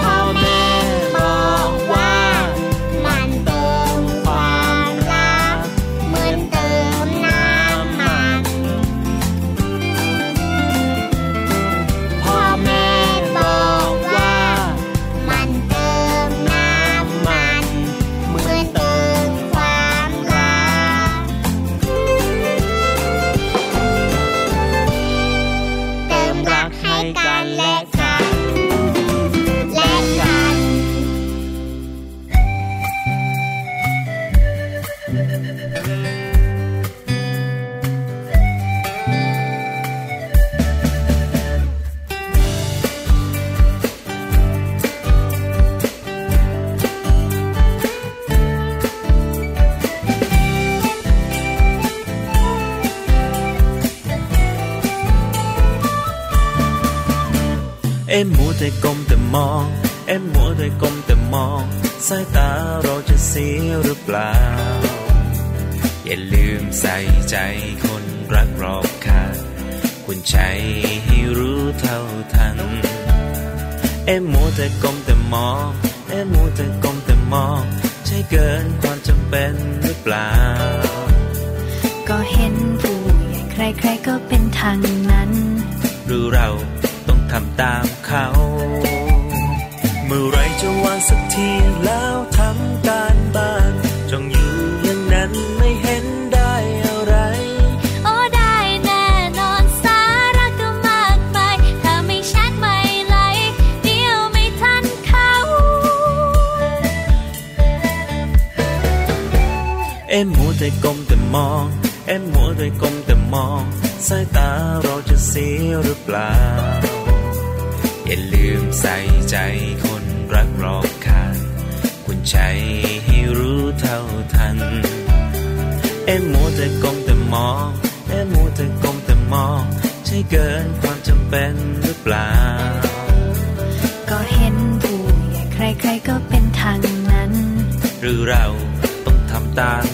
พ่อแม่บอกว่ามันเติมความรักเหมือนเติมน้ำมันพ่อแม่บอกว่ามันเติมน้ำมันเหมือนเติมความรักเติมรักให้กันและกัน และกัน เอ็มมัวแต่ก้มแต่มองเอ็มมัวแต่ก้มแต่มองสายตาเราจะเสียหรือเปล่าอย่าลืมใส่ใจคนรักรอบข้างคุณใช้ให้รู้เท่าทันเอ็มมัวแต่ก้มแต่มองเอ็มมัวแต่ก้มแต่มองใช่เกินความจำเป็นหรือเปล่าก็เห็นผู้ใหญ่ใครๆก็เป็นทางนั้นหรือเราทำตามเขาเมื่อไรจะวางสักทีแล้วทำการบ้านจ้องอยู่อย่างนั้นไม่เห็นได้อะไรโอ้ได้แน่นอนสาระก็มากไปถ้าไม่ชัดไม่ไหลเดี๋ยวไม่ทันเขาเอ็มมัวแต่ก้มแต่มองเอ็มมัวแต่ก้มแต่มองสายตาเราจะเสียหรือเปล่าอย่าลืมใส่ใจคนรักรอบข้างคุณใช้ให้รู้เท่าทันเอ็มมัวแต่ก้มแต่มองเอ็มมัวแต่ก้มแต่มองใช่เกินความจำเป็นหรือเปล่าก็เห็นผู้ใหญ่ใครๆก็เป็นทางนั้นหรือเราต้องทำตาม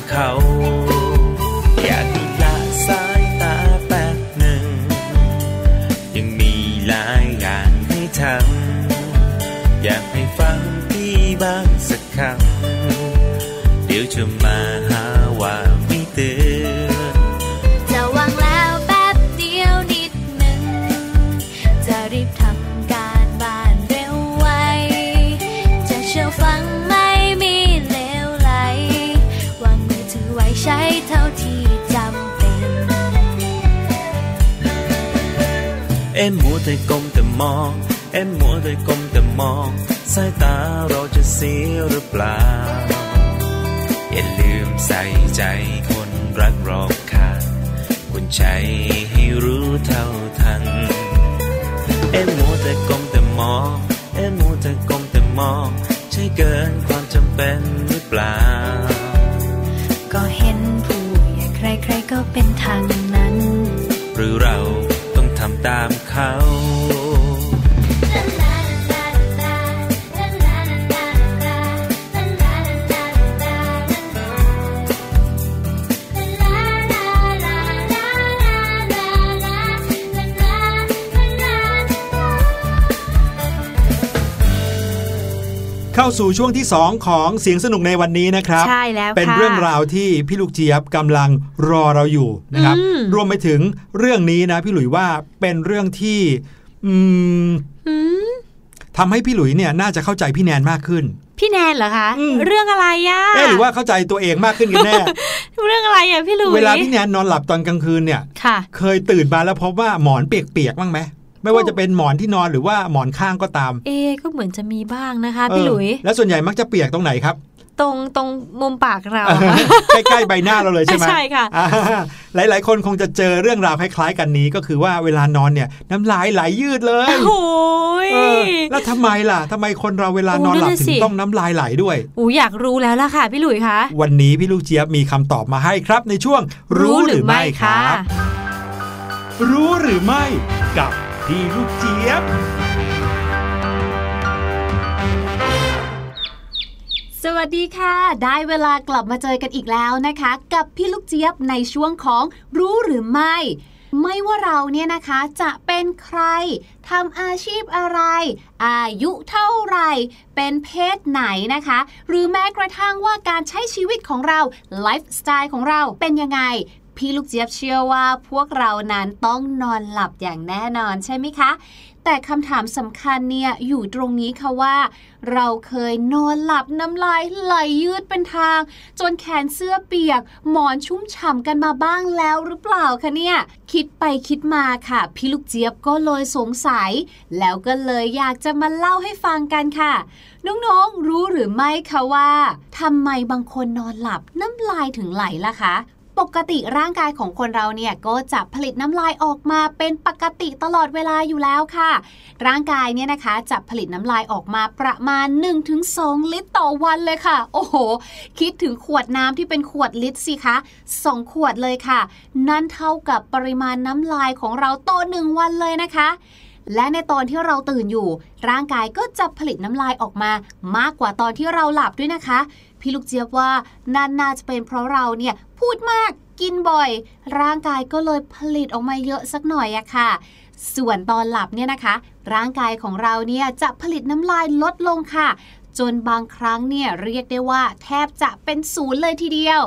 เขาอย่าดูละสายตาแป๊บหนึ่งยังมีหลายงานอยากให้ฟังพี่บ้างสักคำเดี๋ยวจะมาหาว่าไม่เตือนจะวางแล้วแป๊บเดียวนิดหนึ่งจะรีบทำการบ้านเร็วไวจะเชื่อฟังไม่มีเลวไหลวางมือถือไว้ใช้เท่าที่จำเป็นเอ็มมัวแต่ก้มแต่มองเอ็มมัวแต่ก้มแต่มองสายตาเราจะเสียหรือเปล่าอย่าลืมใส่ใจคนรักรอบข้างคุณใช้ให้รู้เท่าทันเอ็มมัวแต่ก้มแต่มองเอ็มมัวแต่ก้มแต่มองใช่เกินความจำเป็นหรือเปล่าก็เห็นผู้ใหญ่ใครๆก็เป็นทางนั้นหรือเราต้องทำตามเขา เข้าสู่ช่วงที่2ของเสียงสนุกในวันนี้นะครับใช่แล้วเป็นเรื่องราวที่พี่ลูกเจี๊ยบกำลังรอเราอยู่นะครับรวมไปถึงเรื่องนี้นะพี่หลุยว่าเป็นเรื่องที่ทำให้พี่หลุยเนี่ยน่าจะเข้าใจพี่แนนมากขึ้นพี่แนนเหรอคะเรื่องอะไรอ่ะหรือว่าเข้าใจตัวเองมากขึ้นกันแน่ เรื่องอะไรอ่ะพี่หลุยเวลาพี่แนนนอนหลับตอนกลางคืนเนี่ยเคยตื่นมาแล้วพบว่าหมอนเปียกๆบ้างไหมไม่ว่าจะเป็นหมอนที่นอนหรือว่าหมอนข้างก็ตามก็เหมือนจะมีบ้างนะคะพี่หลุยแล้วส่วนใหญ่มักจะเปียกตรงไหนครับตรงมุมปากเรา ใกล้ๆใบหน้าเราเลยใช่ไหมใช่ค่ะ หลายๆคนคงจะเจอเรื่องราวคล้ายๆกันนี้ก็คือว่าเวลานอนเนี่ยน้ำลายไหลยืดเลยโอ้ยแล้วทำไมล่ะทำไมคนเราเวลานอนหลับถึงต้องน้ำลายไหลด้วยอยากรู้แล้วล่ะค่ะพี่หลุยคะวันนี้พี่ลูกเจี๊ยบมีคำตอบมาให้ครับในช่วงรู้หรือไม่ครับรู้หรือไม่กับพี่ลูกเจี๊ยบสวัสดีค่ะได้เวลากลับมาเจอกันอีกแล้วนะคะกับพี่ลูกเจี๊ยบในช่วงของรู้หรือไม่ว่าเราเนี่ยนะคะจะเป็นใครทำอาชีพอะไรอายุเท่าไหร่เป็นเพศไหนนะคะหรือแม้กระทั่งว่าการใช้ชีวิตของเราไลฟ์สไตล์ของเราเป็นยังไงพี่ลูกเจี๊ยบเชื่อว่าพวกเรานั้นต้องนอนหลับอย่างแน่นอนใช่ไหมคะแต่คำถามสำคัญเนี่ยอยู่ตรงนี้ค่ะว่าเราเคยนอนหลับน้ำลายไหลยืดเป็นทางจนแขนเสื้อเปียกหมอนชุ่มฉ่ำกันมาบ้างแล้วหรือเปล่าคะเนี่ยคิดไปคิดมาค่ะพี่ลูกเจี๊ยบก็เลยสงสัยแล้วก็เลยอยากจะมาเล่าให้ฟังกันค่ะน้องๆรู้หรือไม่คะว่าทำไมบางคนนอนหลับน้ำลายถึงไหลล่ะคะปกติร่างกายของคนเราเนี่ยก็จะผลิตน้ำลายออกมาเป็นปกติตลอดเวลาอยู่แล้วค่ะร่างกายเนี่ยนะคะจะผลิตน้ำลายออกมาประมาณ 1-2 ลิตรต่อวันเลยค่ะโอ้โหคิดถึงขวดน้ำที่เป็นขวดลิตรสิคะ2 ขวดเลยค่ะนั่นเท่ากับปริมาณน้ำลายของเราต่อ1 วันเลยนะคะและในตอนที่เราตื่นอยู่ร่างกายก็จะผลิตน้ำลายออกมามากกว่าตอนที่เราหลับด้วยนะคะพี่ลูกเจี๊ยบว่าน่าจะเป็นเพราะเราเนี่ยพูดมากกินบ่อยร่างกายก็เลยผลิตออกมาเยอะสักหน่อยอะค่ะส่วนตอนหลับเนี่ยนะคะร่างกายของเราเนี่ยจะผลิตน้ำลายลดลงค่ะจนบางครั้งเนี่ยเรียกได้ว่าแทบจะเป็นศูนย์เลยทีเดียว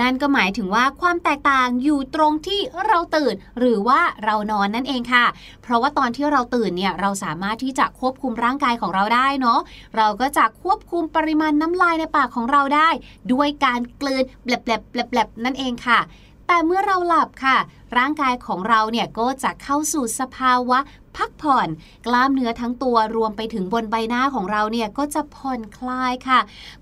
นั่นก็หมายถึงว่าความแตกต่างอยู่ตรงที่เราตื่นหรือว่าเรานอนนั่นเองค่ะเพราะว่าตอนที่เราตื่นเนี่ยเราสามารถที่จะควบคุมร่างกายของเราได้เนาะเราก็จะควบคุมปริมาณน้ำลายในปากของเราได้ด้วยการกลืนแผลบๆนั่นเองค่ะแต่เมื่อเราหลับค่ะร่างกายของเราเนี่ยก็จะเข้าสู่สภาวะพักผ่อนกล้ามเนื้อทั้งตัวรวมไปถึงบนใบหน้าของเราเนี่ยก็จะผ่อนคลายค่ะ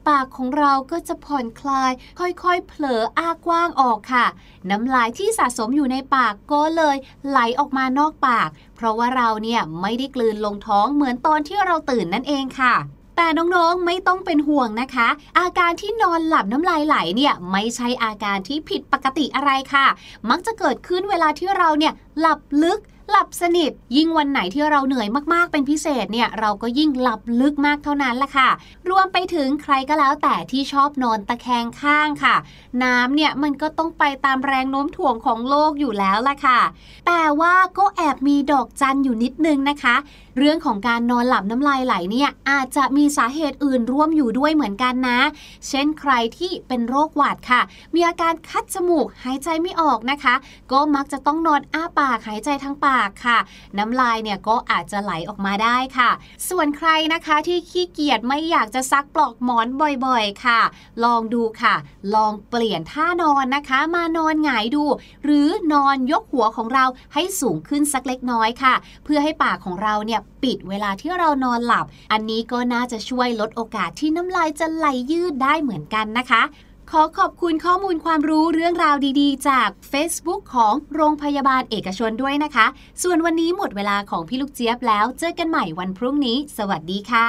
ปากของเราก็จะผ่อนคลายค่อยๆเผลออ้ากว้างออกค่ะน้ำลายที่สะสมอยู่ในปากก็เลยไหลออกมานอกปากเพราะว่าเราเนี่ยไม่ได้กลืนลงท้องเหมือนตอนที่เราตื่นนั่นเองค่ะแต่น้องๆไม่ต้องเป็นห่วงนะคะอาการที่นอนหลับน้ำลายไหลเนี่ยไม่ใช่อาการที่ผิดปกติอะไรค่ะมักจะเกิดขึ้นเวลาที่เราเนี่ยหลับลึกหลับสนิทยิ่งวันไหนที่เราเหนื่อยมากๆเป็นพิเศษเนี่ยเราก็ยิ่งหลับลึกมากเท่านั้นล่ะค่ะรวมไปถึงใครก็แล้วแต่ที่ชอบนอนตะแคงข้างค่ะน้ำเนี่ยมันก็ต้องไปตามแรงโน้มถ่วงของโลกอยู่แล้วล่ะค่ะแต่ว่าก็แอบมีดอกจันอยู่นิดนึงนะคะเรื่องของการนอนหลับน้ำลายไหลเนี่ยอาจจะมีสาเหตุอื่นร่วมอยู่ด้วยเหมือนกันนะเช่นใครที่เป็นโรคหวัดค่ะมีอาการคัดจมูกหายใจไม่ออกนะคะก็มักจะต้องนอนอ้าปากหายใจทางปากค่ะน้ำลายเนี่ยก็อาจจะไหลออกมาได้ค่ะส่วนใครนะคะที่ขี้เกียจไม่อยากจะซักปลอกหมอนบ่อยๆค่ะลองดูค่ะลองเปลี่ยนท่านอนนะคะมานอนหงายดูหรือนอนยกหัวของเราให้สูงขึ้นสักเล็กน้อยค่ะเพื่อให้ปากของเราเนี่ยปิดเวลาที่เรานอนหลับอันนี้ก็น่าจะช่วยลดโอกาสที่น้ำลายจะไหลยืดได้เหมือนกันนะคะขอขอบคุณข้อมูลความรู้เรื่องราวดีๆจาก Facebook ของโรงพยาบาลเอกชนด้วยนะคะส่วนวันนี้หมดเวลาของพี่ลูกเจี๊ยบแล้วเจอกันใหม่วันพรุ่งนี้สวัสดีค่ะ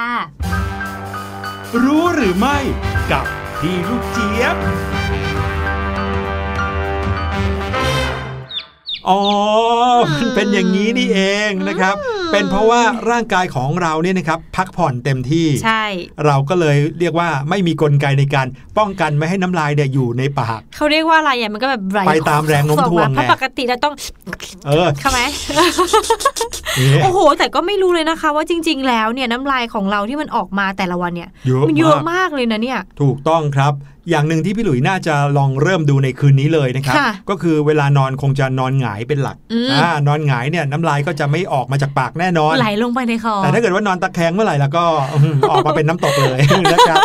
รู้หรือไม่กับพี่ลูกเจี๊ยบ อ๋อมันเป็นอย่างนี้นี่เองนะครับเป็นเพราะว่าร่างกายของเราเนี่ยนะครับพักผ่อนเต็มที่ใช่เราก็เลยเรียกว่าไม่มีกลไกในการป้องกันไม่ให้น้ำลายเนี่ยอยู่ในปากเขาเรียกว่าอะไรอ่ะมันก็แบบไหลไปตามแรงโน้มถ่วงไงปกติเราต้องเข้าไหมโอ้โหแต่ก็ไม่รู้เลยนะคะว่าจริงๆแล้วเนี่ยน้ำลายของเราที่มันออกมาแต่ละวันเนี่ยมันเยอะมากเลยนะเนี่ยถูกต้องครับอย่างหนึ่งที่พี่หลุยน่าจะลองเริ่มดูในคืนนี้เลยนะครับก็คือเวลานอนคงจะนอนหงายเป็นหลักนอนหงายเนี่ยน้ำลายก็จะไม่ออกมาจากปากแน่นอนไหลลงไปในคอแต่ถ้าเกิดว่านอนตะแคงเมื่อไหร่แล้วก็ออกมาเป็นน้ำตกเลยนะครับ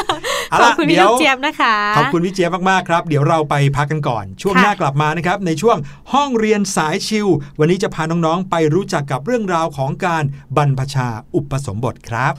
ขอบคุณพี่เจี๊ยบนะคะขอบคุณพี่เจี๊ยบมากๆครับเดี๋ยวเราไปพักกันก่อนช่วงหน้ากลับมานะครับในช่วงห้องเรียนสายชิลวันนี้จะพาน้องๆไปรู้จักกับเรื่องราวของการบรรพชาอุปสมบทครับ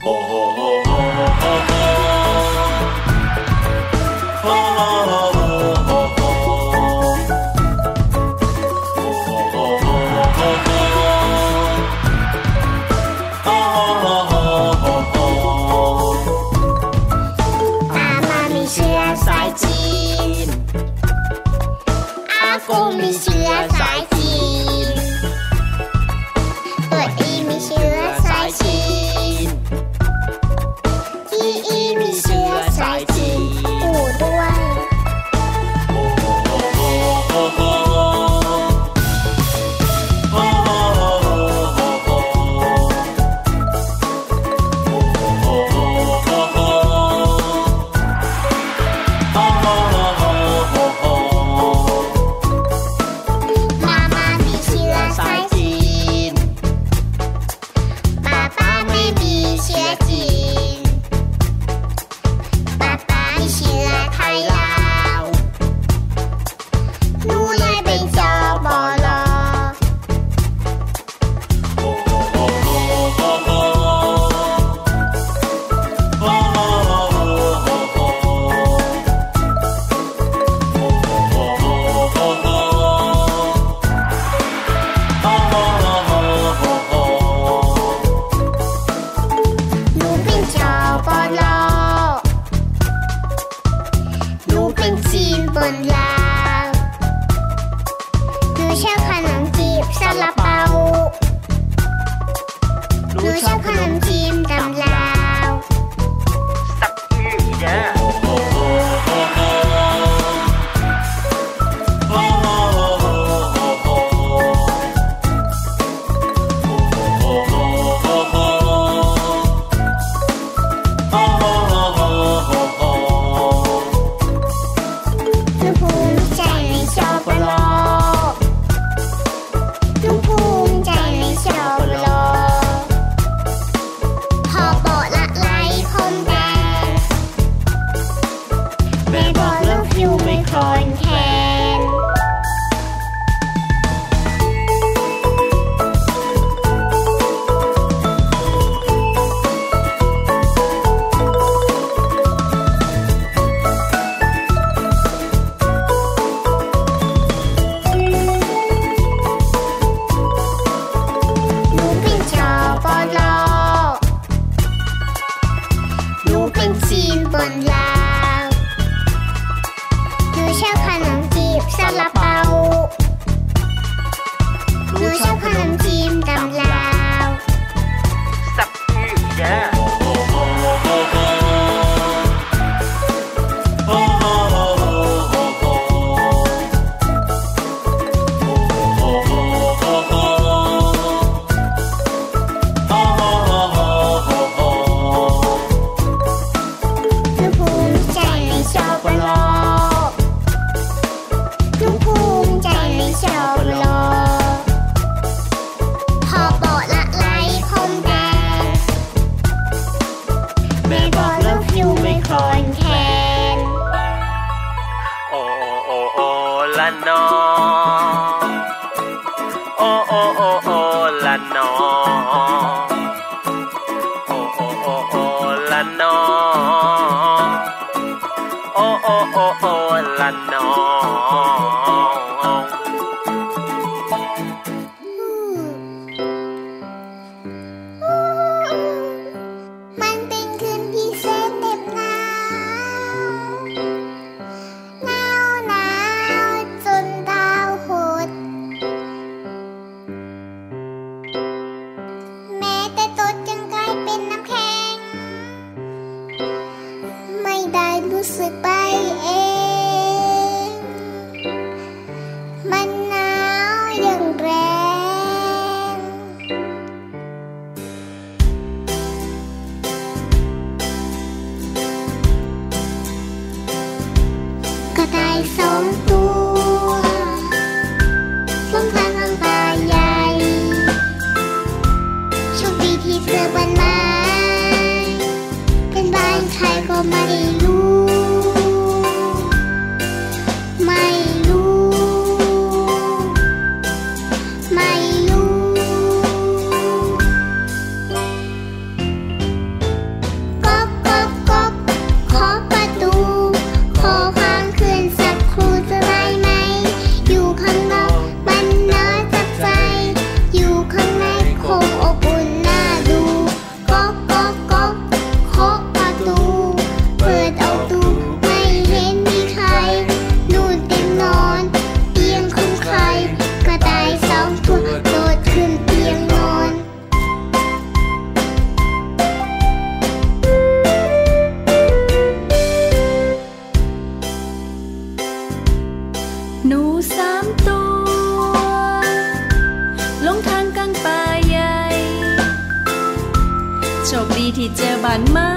ที่เจอบ้านไม้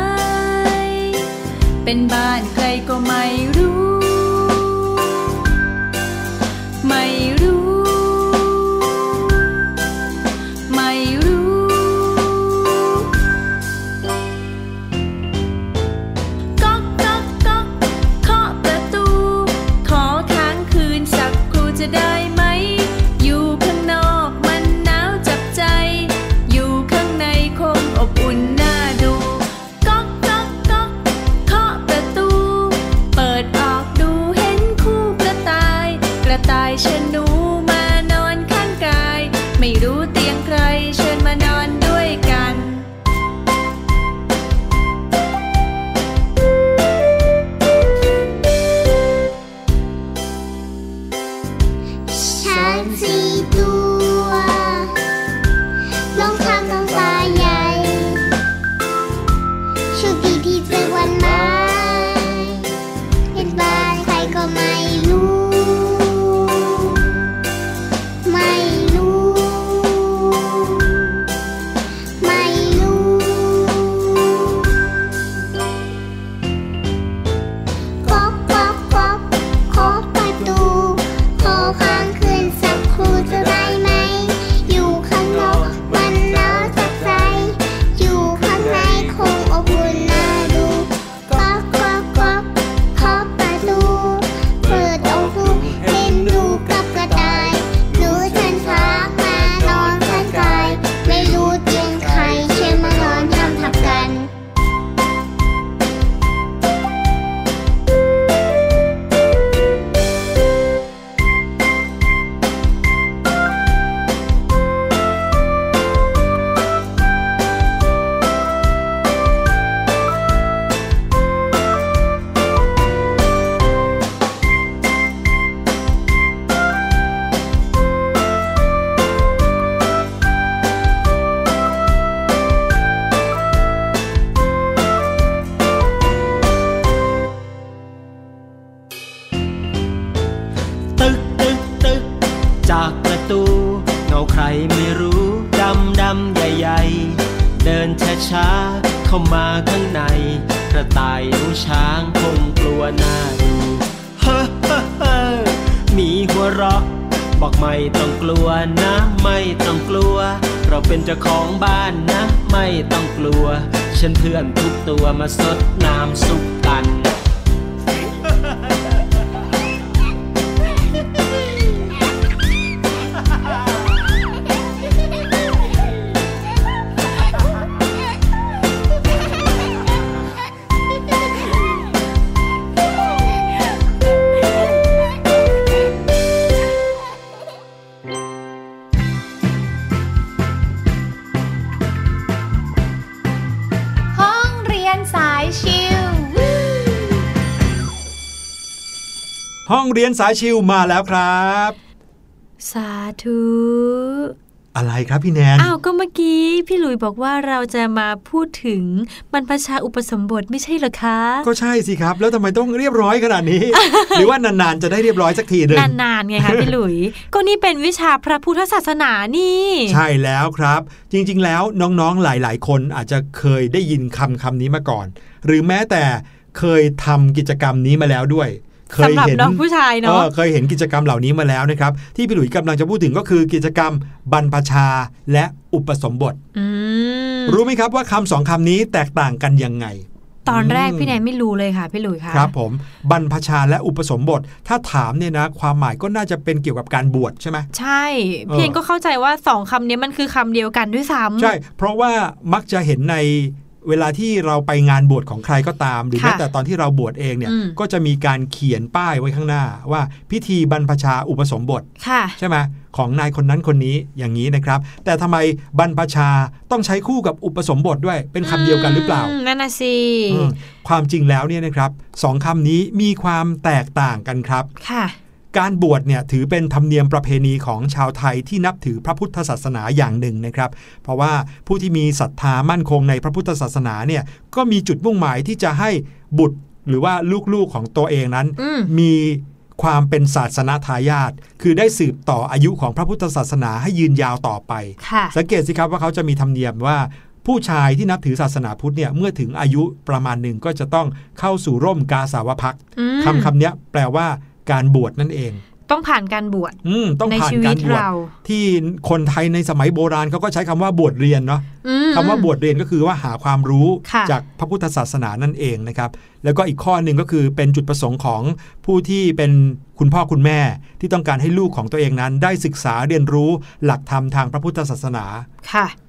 เป็นบ้านใครก็ไม่รู้ไม่รู้ไม่รู้ก๊อกก๊อกก๊อกเคาะประตูขอค้างคืนสักครู่จะได้ไหมอยู่ข้างนอกมันหนาวจับใจอยู่ข้างในคงอบอุ่นน่าดูก๊อกก๊อกก๊อกเคาะประตูเปิดออกดูเห็นคู่กระต่ายกระต่ายชะนูมานอนข้างกายไม่รู้เตียงใครเชิญมานอนด้วยกันช้างสี่ตัวลงทางกองฟ้าใหญ่โชคดีที่เจอวันไม้เป็นบ้านใครก็ไม่รู้ไม่รู้ไม่รู้ก๊อกก๊อกก๊อกเคาะประตูขอค้างคืนสักครู่จะได้ไหมอยู่ข้างนอกมันหนาวจับใจอยู่ข้างในคงอบอุ่นน่าดูก๊อกก๊อกก๊อกเคาะประตูเปิดออกดูเห็นดูกับกระต่ายหนูเชิญช้างมานอนข้างกายไม่รู้เตียงใครเชิญมานอนทำทับกันจากประตูเงาใครไม่รู้ดำดำใหญ่ๆเดินช้าๆเข้ามาข้างในกระต่ายหนูช้างคงกลัวหน้าดูเฮ้อเฮ้อเฮ้อมีหัวเราะบอกไม่ต้องกลัวนะไม่ต้องกลัวเราเป็นเจ้าของบ้านนะไม่ต้องกลัวฉันเพื่อนทุกตัวมาสดน้ำสุกกันห้องเรียนสายชิวมาแล้วครับสาธุอะไรครับพี่แนนอ้าวก็เมื่อกี้พี่หลุยบอกว่าเราจะมาพูดถึงบรรพชาอุปสมบทไม่ใช่เหรอคะก็ใช่สิครับแล้วทำไมต้องเรียบร้อยขนาดนี้ หรือว่านานๆจะได้เรียบร้อยสักทีนึงนานๆไงคะ พี่หลุยก็นี่เป็นวิชาพระพุทธศาสนานี่ใช่แล้วครับจริงๆแล้วน้องๆหลายๆคนอาจจะเคยได้ยินคำนี้มาก่อนหรือแม้แต่เคยทำกิจกรรมนี้มาแล้วด้วยสำหรับน้องผู้ชายเนาะเคยเห็นกิจกรรมเหล่านี้มาแล้วนะครับที่พี่หลุยส์กำลังจะพูดถึงก็คือกิจกรรมบรรพชาและอุปสมบทรู้ไหมครับว่าคำสองคำนี้แตกต่างกันยังไงตอนแรกพี่แนนไม่รู้เลยค่ะพี่หลุยส์ค่ะครับผมบรรพชาและอุปสมบทถ้าถามเนี่ยนะความหมายก็น่าจะเป็นเกี่ยวกับการบวชใช่ไหมใช่พี่เองก็เข้าใจว่าสองคำนี้มันคือคำเดียวกันด้วยซ้ำใช่เพราะว่ามักจะเห็นในเวลาที่เราไปงานบวชของใครก็ตามหรือแม้แต่ตอนที่เราบวชเองเนี่ยก็จะมีการเขียนป้ายไว้ข้างหน้าว่าพิธีบรรพชาอุปสมบทใช่ไหมของนายคนนั้นคนนี้อย่างนี้นะครับแต่ทำไมบรรพชาต้องใช้คู่กับอุปสมบทด้วยเป็นคำเดียวกันหรือเปล่านั่นน่ะสิความจริงแล้วเนี่ยนะครับสองคำนี้มีความแตกต่างกันครับการบวชเนี่ยถือเป็นธรรมเนียมประเพณีของชาวไทยที่นับถือพระพุทธศาสนาอย่างหนึ่งนะครับเพราะว่าผู้ที่มีศรัทธามั่นคงในพระพุทธศาสนาเนี่ยก็มีจุดมุ่งหมายที่จะให้บุตรหรือว่าลูกๆของตัวเองนั้นมีความเป็นศาสนทายาทคือได้สืบต่ออายุของพระพุทธศาสนาให้ยืนยาวต่อไปสังเกตสิครับว่าเขาจะมีธรรมเนียมว่า ผู้ชายที่นับถือศาสนาพุทธเนี่ยเมื่อถึงอายุประมาณหนึ่งก็จะต้องเข้าสู่ร่มกาสาวพักคำนี้แปลว่าการบวชนั่นเองต้องผ่านการบวชในชีวิตเราที่คนไทยในสมัยโบราณเขาก็ใช้คำว่าบวชเรียนเนาะคำว่าบวชเรียนก็คือว่าหาความรู้จากพระพุทธศาสนานั่นเองนะครับแล้วก็อีกข้อหนึ่งก็คือเป็นจุดประสงค์ของผู้ที่เป็นคุณพ่อคุณแม่ที่ต้องการให้ลูกของตัวเองนั้นได้ศึกษาเรียนรู้หลักธรรมทางพระพุทธศาสนา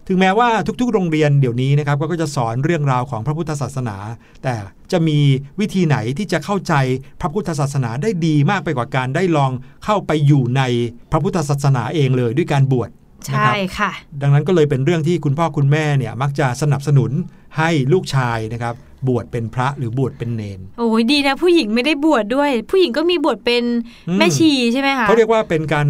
ถึงแม้ว่าทุกๆโรงเรียนเดี๋ยวนี้นะครับก็จะสอนเรื่องราวของพระพุทธศาสนาแต่จะมีวิธีไหนที่จะเข้าใจพระพุทธศาสนาได้ดีมากไปกว่าการได้ลองเข้าไปอยู่ในพระพุทธศาสนาเองเลยด้วยการบวชใช่ค่ะดังนั้นก็เลยเป็นเรื่องที่คุณพ่อคุณแม่เนี่ยมักจะสนับสนุนให้ลูกชายนะครับบวชเป็นพระหรือบวชเป็นเณรโอ้ยดีนะผู้หญิงไม่ได้บวชด้วยผู้หญิงก็มีบวชเป็นแม่ชีใช่ไหมคะเขาเรียกว่าเป็นการ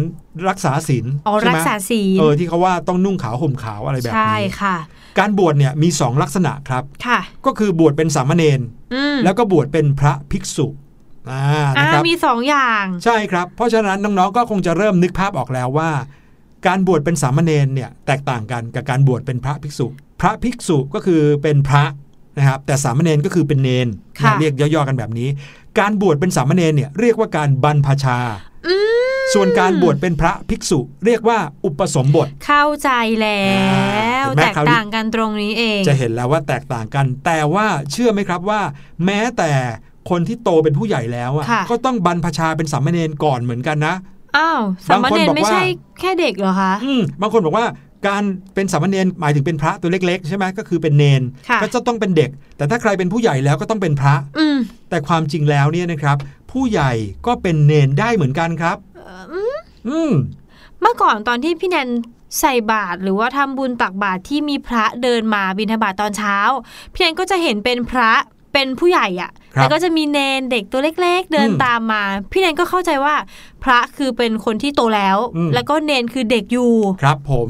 รักษาศีลใช่ไหมรักษาศีลที่เขาว่าต้องนุ่งขาวห่มขาวอะไรแบบนี้ใช่ค่ะการบวชเนี่ยมี2ลักษณะครับก็คือบวชเป็นสามเณรแล้วก็บวชเป็นพระภิกษุนะครับมี2อย่างใช่ครับเพราะฉะนั้นน้องๆก็คงจะเริ่มนึกภาพออกแล้วว่าการบวชเป็นสามเณรเนี่ยแตกต่างกันกับการบวชเป็นพระภิกษุพระภิกษุก็คือเป็นพระนะครับแต่สามเณรก็คือเป็นเณรเรียกย่อๆกันแบบนี้การบวชเป็นสามเณรเนี่ยเรียกว่าการบรรพชาส่วนการบวชเป็นพระภิกษุเรียกว่าอุปสมบทเข้าใจแล้วแตกต่างกันตรงนี้เองจะเห็นแล้วว่าแตกต่างกันแต่ว่าเชื่อไหมครับว่าแม้แต่คนที่โตเป็นผู้ใหญ่แล้วก็ต้องบรรพชาเป็นสามเณรก่อนเหมือนกันนะสามเณรไม่ใช่แค่เด็กเหรอคะบางคนบอกว่าการเป็นสามเณรหมายถึงเป็นพระตัวเล็กๆใช่ไหมก็คือเป็นเณรก็จะต้องเป็นเด็กแต่ถ้าใครเป็นผู้ใหญ่แล้วก็ต้องเป็นพระแต่ความจริงแล้วเนี่ยนะครับผู้ใหญ่ก็เป็นเณรได้เหมือนกันครับเมื่อก่อนตอนที่พี่แนนใส่บาตรหรือว่าทำบุญตักบาตรที่มีพระเดินมาบิณฑบาตตอนเช้าพี่แนนก็จะเห็นเป็นพระเป็นผู้ใหญ่อะแต่ก็จะมีเนนเด็กตัวเล็กๆเดินตามมาพี่เนนก็เข้าใจว่าพระคือเป็นคนที่โตแล้วแล้วก็เนนคือเด็กอยู่ครับผม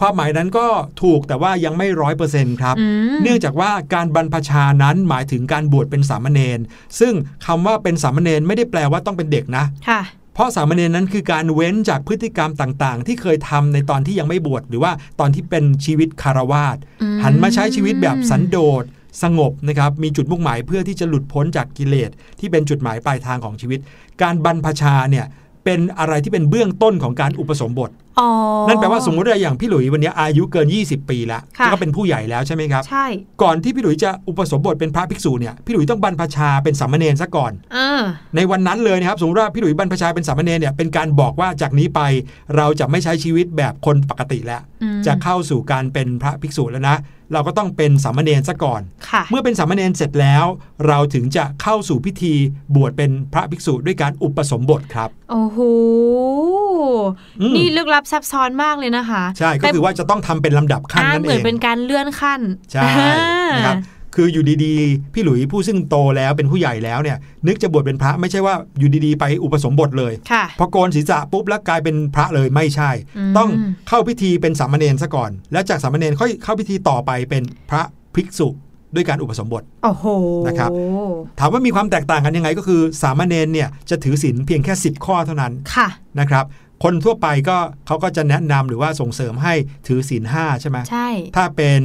ความหมายนั้นก็ถูกแต่ว่ายังไม่ 100% ครับเนื่องจากว่าการบรรพชานั้นหมายถึงการบวชเป็นสามเณรซึ่งคำว่าเป็นสามเณรไม่ได้แปลว่าต้องเป็นเด็กนะเพราะสามเณรนั้นคือการเว้นจากพฤติกรรมต่างๆที่เคยทำในตอนที่ยังไม่บวชหรือว่าตอนที่เป็นชีวิตคฤหัสถ์หันมาใช้ชีวิตแบบสันโดษสงบนะครับมีจุดมุ่งหมายเพื่อที่จะหลุดพ้นจากกิเลสที่เป็นจุดหมายปลายทางของชีวิตการบรรพชาเนี่ยเป็นอะไรที่เป็นเบื้องต้นของการอุปสมบทนั่นแปลว่าสมมติอย่างพี่หลุยวันนี้อายุเกิน20ปีแล้วก็เป็นผู้ใหญ่แล้วใช่ไหมครับใช่ก่อนที่พี่หลุยจะอุปสมบทเป็นพระภิกษุเนี่ยพี่หลุยต้องบรรพชาเป็นสามเณรซะก่อนในวันนั้นเลยนะครับสมมติว่าพี่หลุยบรรพชาเป็นสามเณรเนี่ยเป็นการบอกว่าจากนี้ไปเราจะไม่ใช้ชีวิตแบบคนปกติแล้วจะเข้าสู่การเป็นพระภิกษุแล้วนะเราก็ต้องเป็นสามเณรซะก่อนเมื่อเป็นสามเณรเสร็จแล้วเราถึงจะเข้าสู่พิธีบวชเป็นพระภิกษุด้วยการอุปสมบทครับโอ้โหนี่ลึกลับซับซ้อนมากเลยนะคะใช่ก็คือว่าจะต้องทำเป็นลำดับขั้นนั่นเองเหมือนเป็นการเลื่อนขั้นใช่นะครับคืออยู่ดีๆพี่หลุยผู้ซึ่งโตแล้วเป็นผู้ใหญ่แล้วเนี่ยนึกจะบวชเป็นพระไม่ใช่ว่าอยู่ดีๆไปอุปสมบทเลยพอโกนศีรษะปุ๊บแล้วกลายเป็นพระเลยไม่ใช่ต้องเข้าพิธีเป็นสามเณรซะก่อนแล้วจากสามเณรค่อยเข้าพิธีต่อไปเป็นพระภิกษุด้วยการอุปสมบทโอ้โหนะครับถามว่ามีความแตกต่างกันยังไงก็คือสามเณรเนี่ยจะถือศีลเพียงแค่10ข้อเท่านั้นนะครับคนทั่วไปก็เขาก็จะแนะนำหรือว่าส่งเสริมให้ถือศีล5ใช่ไหมใช่ถ้าเป็น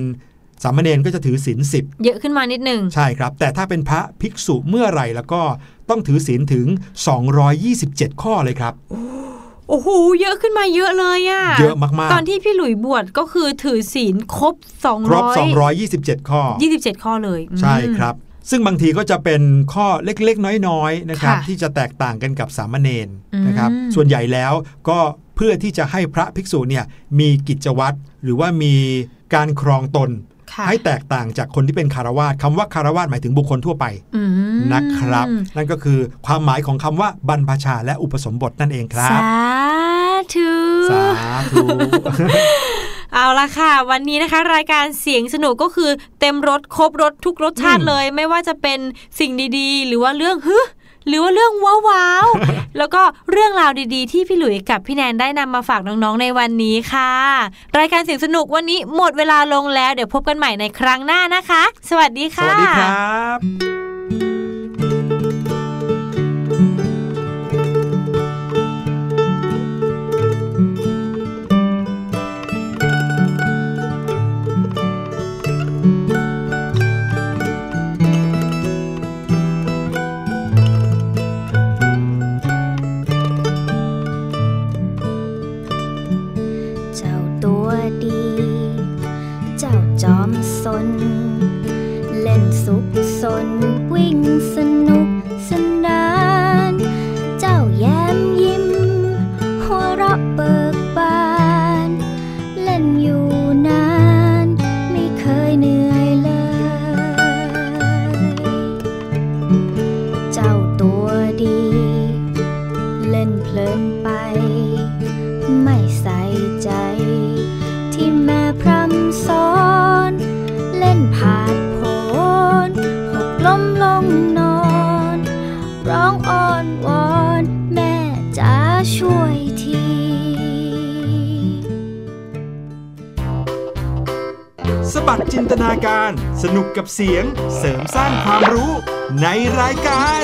สามเณรก็จะถือศีล10เยอะขึ้นมานิดนึงใช่ครับแต่ถ้าเป็นพระภิกษุเมื่อไหร่แล้วก็ต้องถือศีลถึง227ข้อเลยครับโอ้โหเยอะขึ้นมาเยอะเลยอะเยอะมากๆตอนที่พี่หลุยบวชก็คือถือศีลครบ227ข้อ27ข้อเลยใช่ครับซึ่งบางทีก็จะเป็นข้อเล็กๆน้อยๆนะครับที่จะแตกต่างกันกับสามเณรนะครับส่วนใหญ่แล้วก็เพื่อที่จะให้พระภิกษุเนี่ยมีกิจวัตรหรือว่ามีการครองตนให้แตกต่างจากคนที่เป็นคฤหัสถ์คำว่าคฤหัสถ์หมายถึงบุคคลทั่วไปนะครับนั่นก็คือความหมายของคำว่าบรรพชาและอุปสมบทนั่นเองครับสาธุ เอาละค่ะวันนี้นะคะรายการเสียงสนุกก็คือเต็มรสครบรสทุกรสชาติเลยไม่ว่าจะเป็นสิ่งดีๆหรือว่าเรื่องฮึหรือว่าเรื่องว้าวๆแล้วก็เรื่องราวดีๆที่พี่หลุยส์กับพี่แนนได้นำมาฝากน้องๆในวันนี้ค่ะรายการเสียงสนุกวันนี้หมดเวลาลงแล้วเดี๋ยวพบกันใหม่ในครั้งหน้านะคะสวัสดีค่ะสวัสดีครับ ไม่ใส่ใจที่แม่พร่ำสอนเล่นผาดโผนหกล้มลงนอนร้องอ้อนวอนแม่จ๋าช่วยทีสะบัดจินตนาการสนุกกับเสียงเสริมสร้างความรู้ในรายการ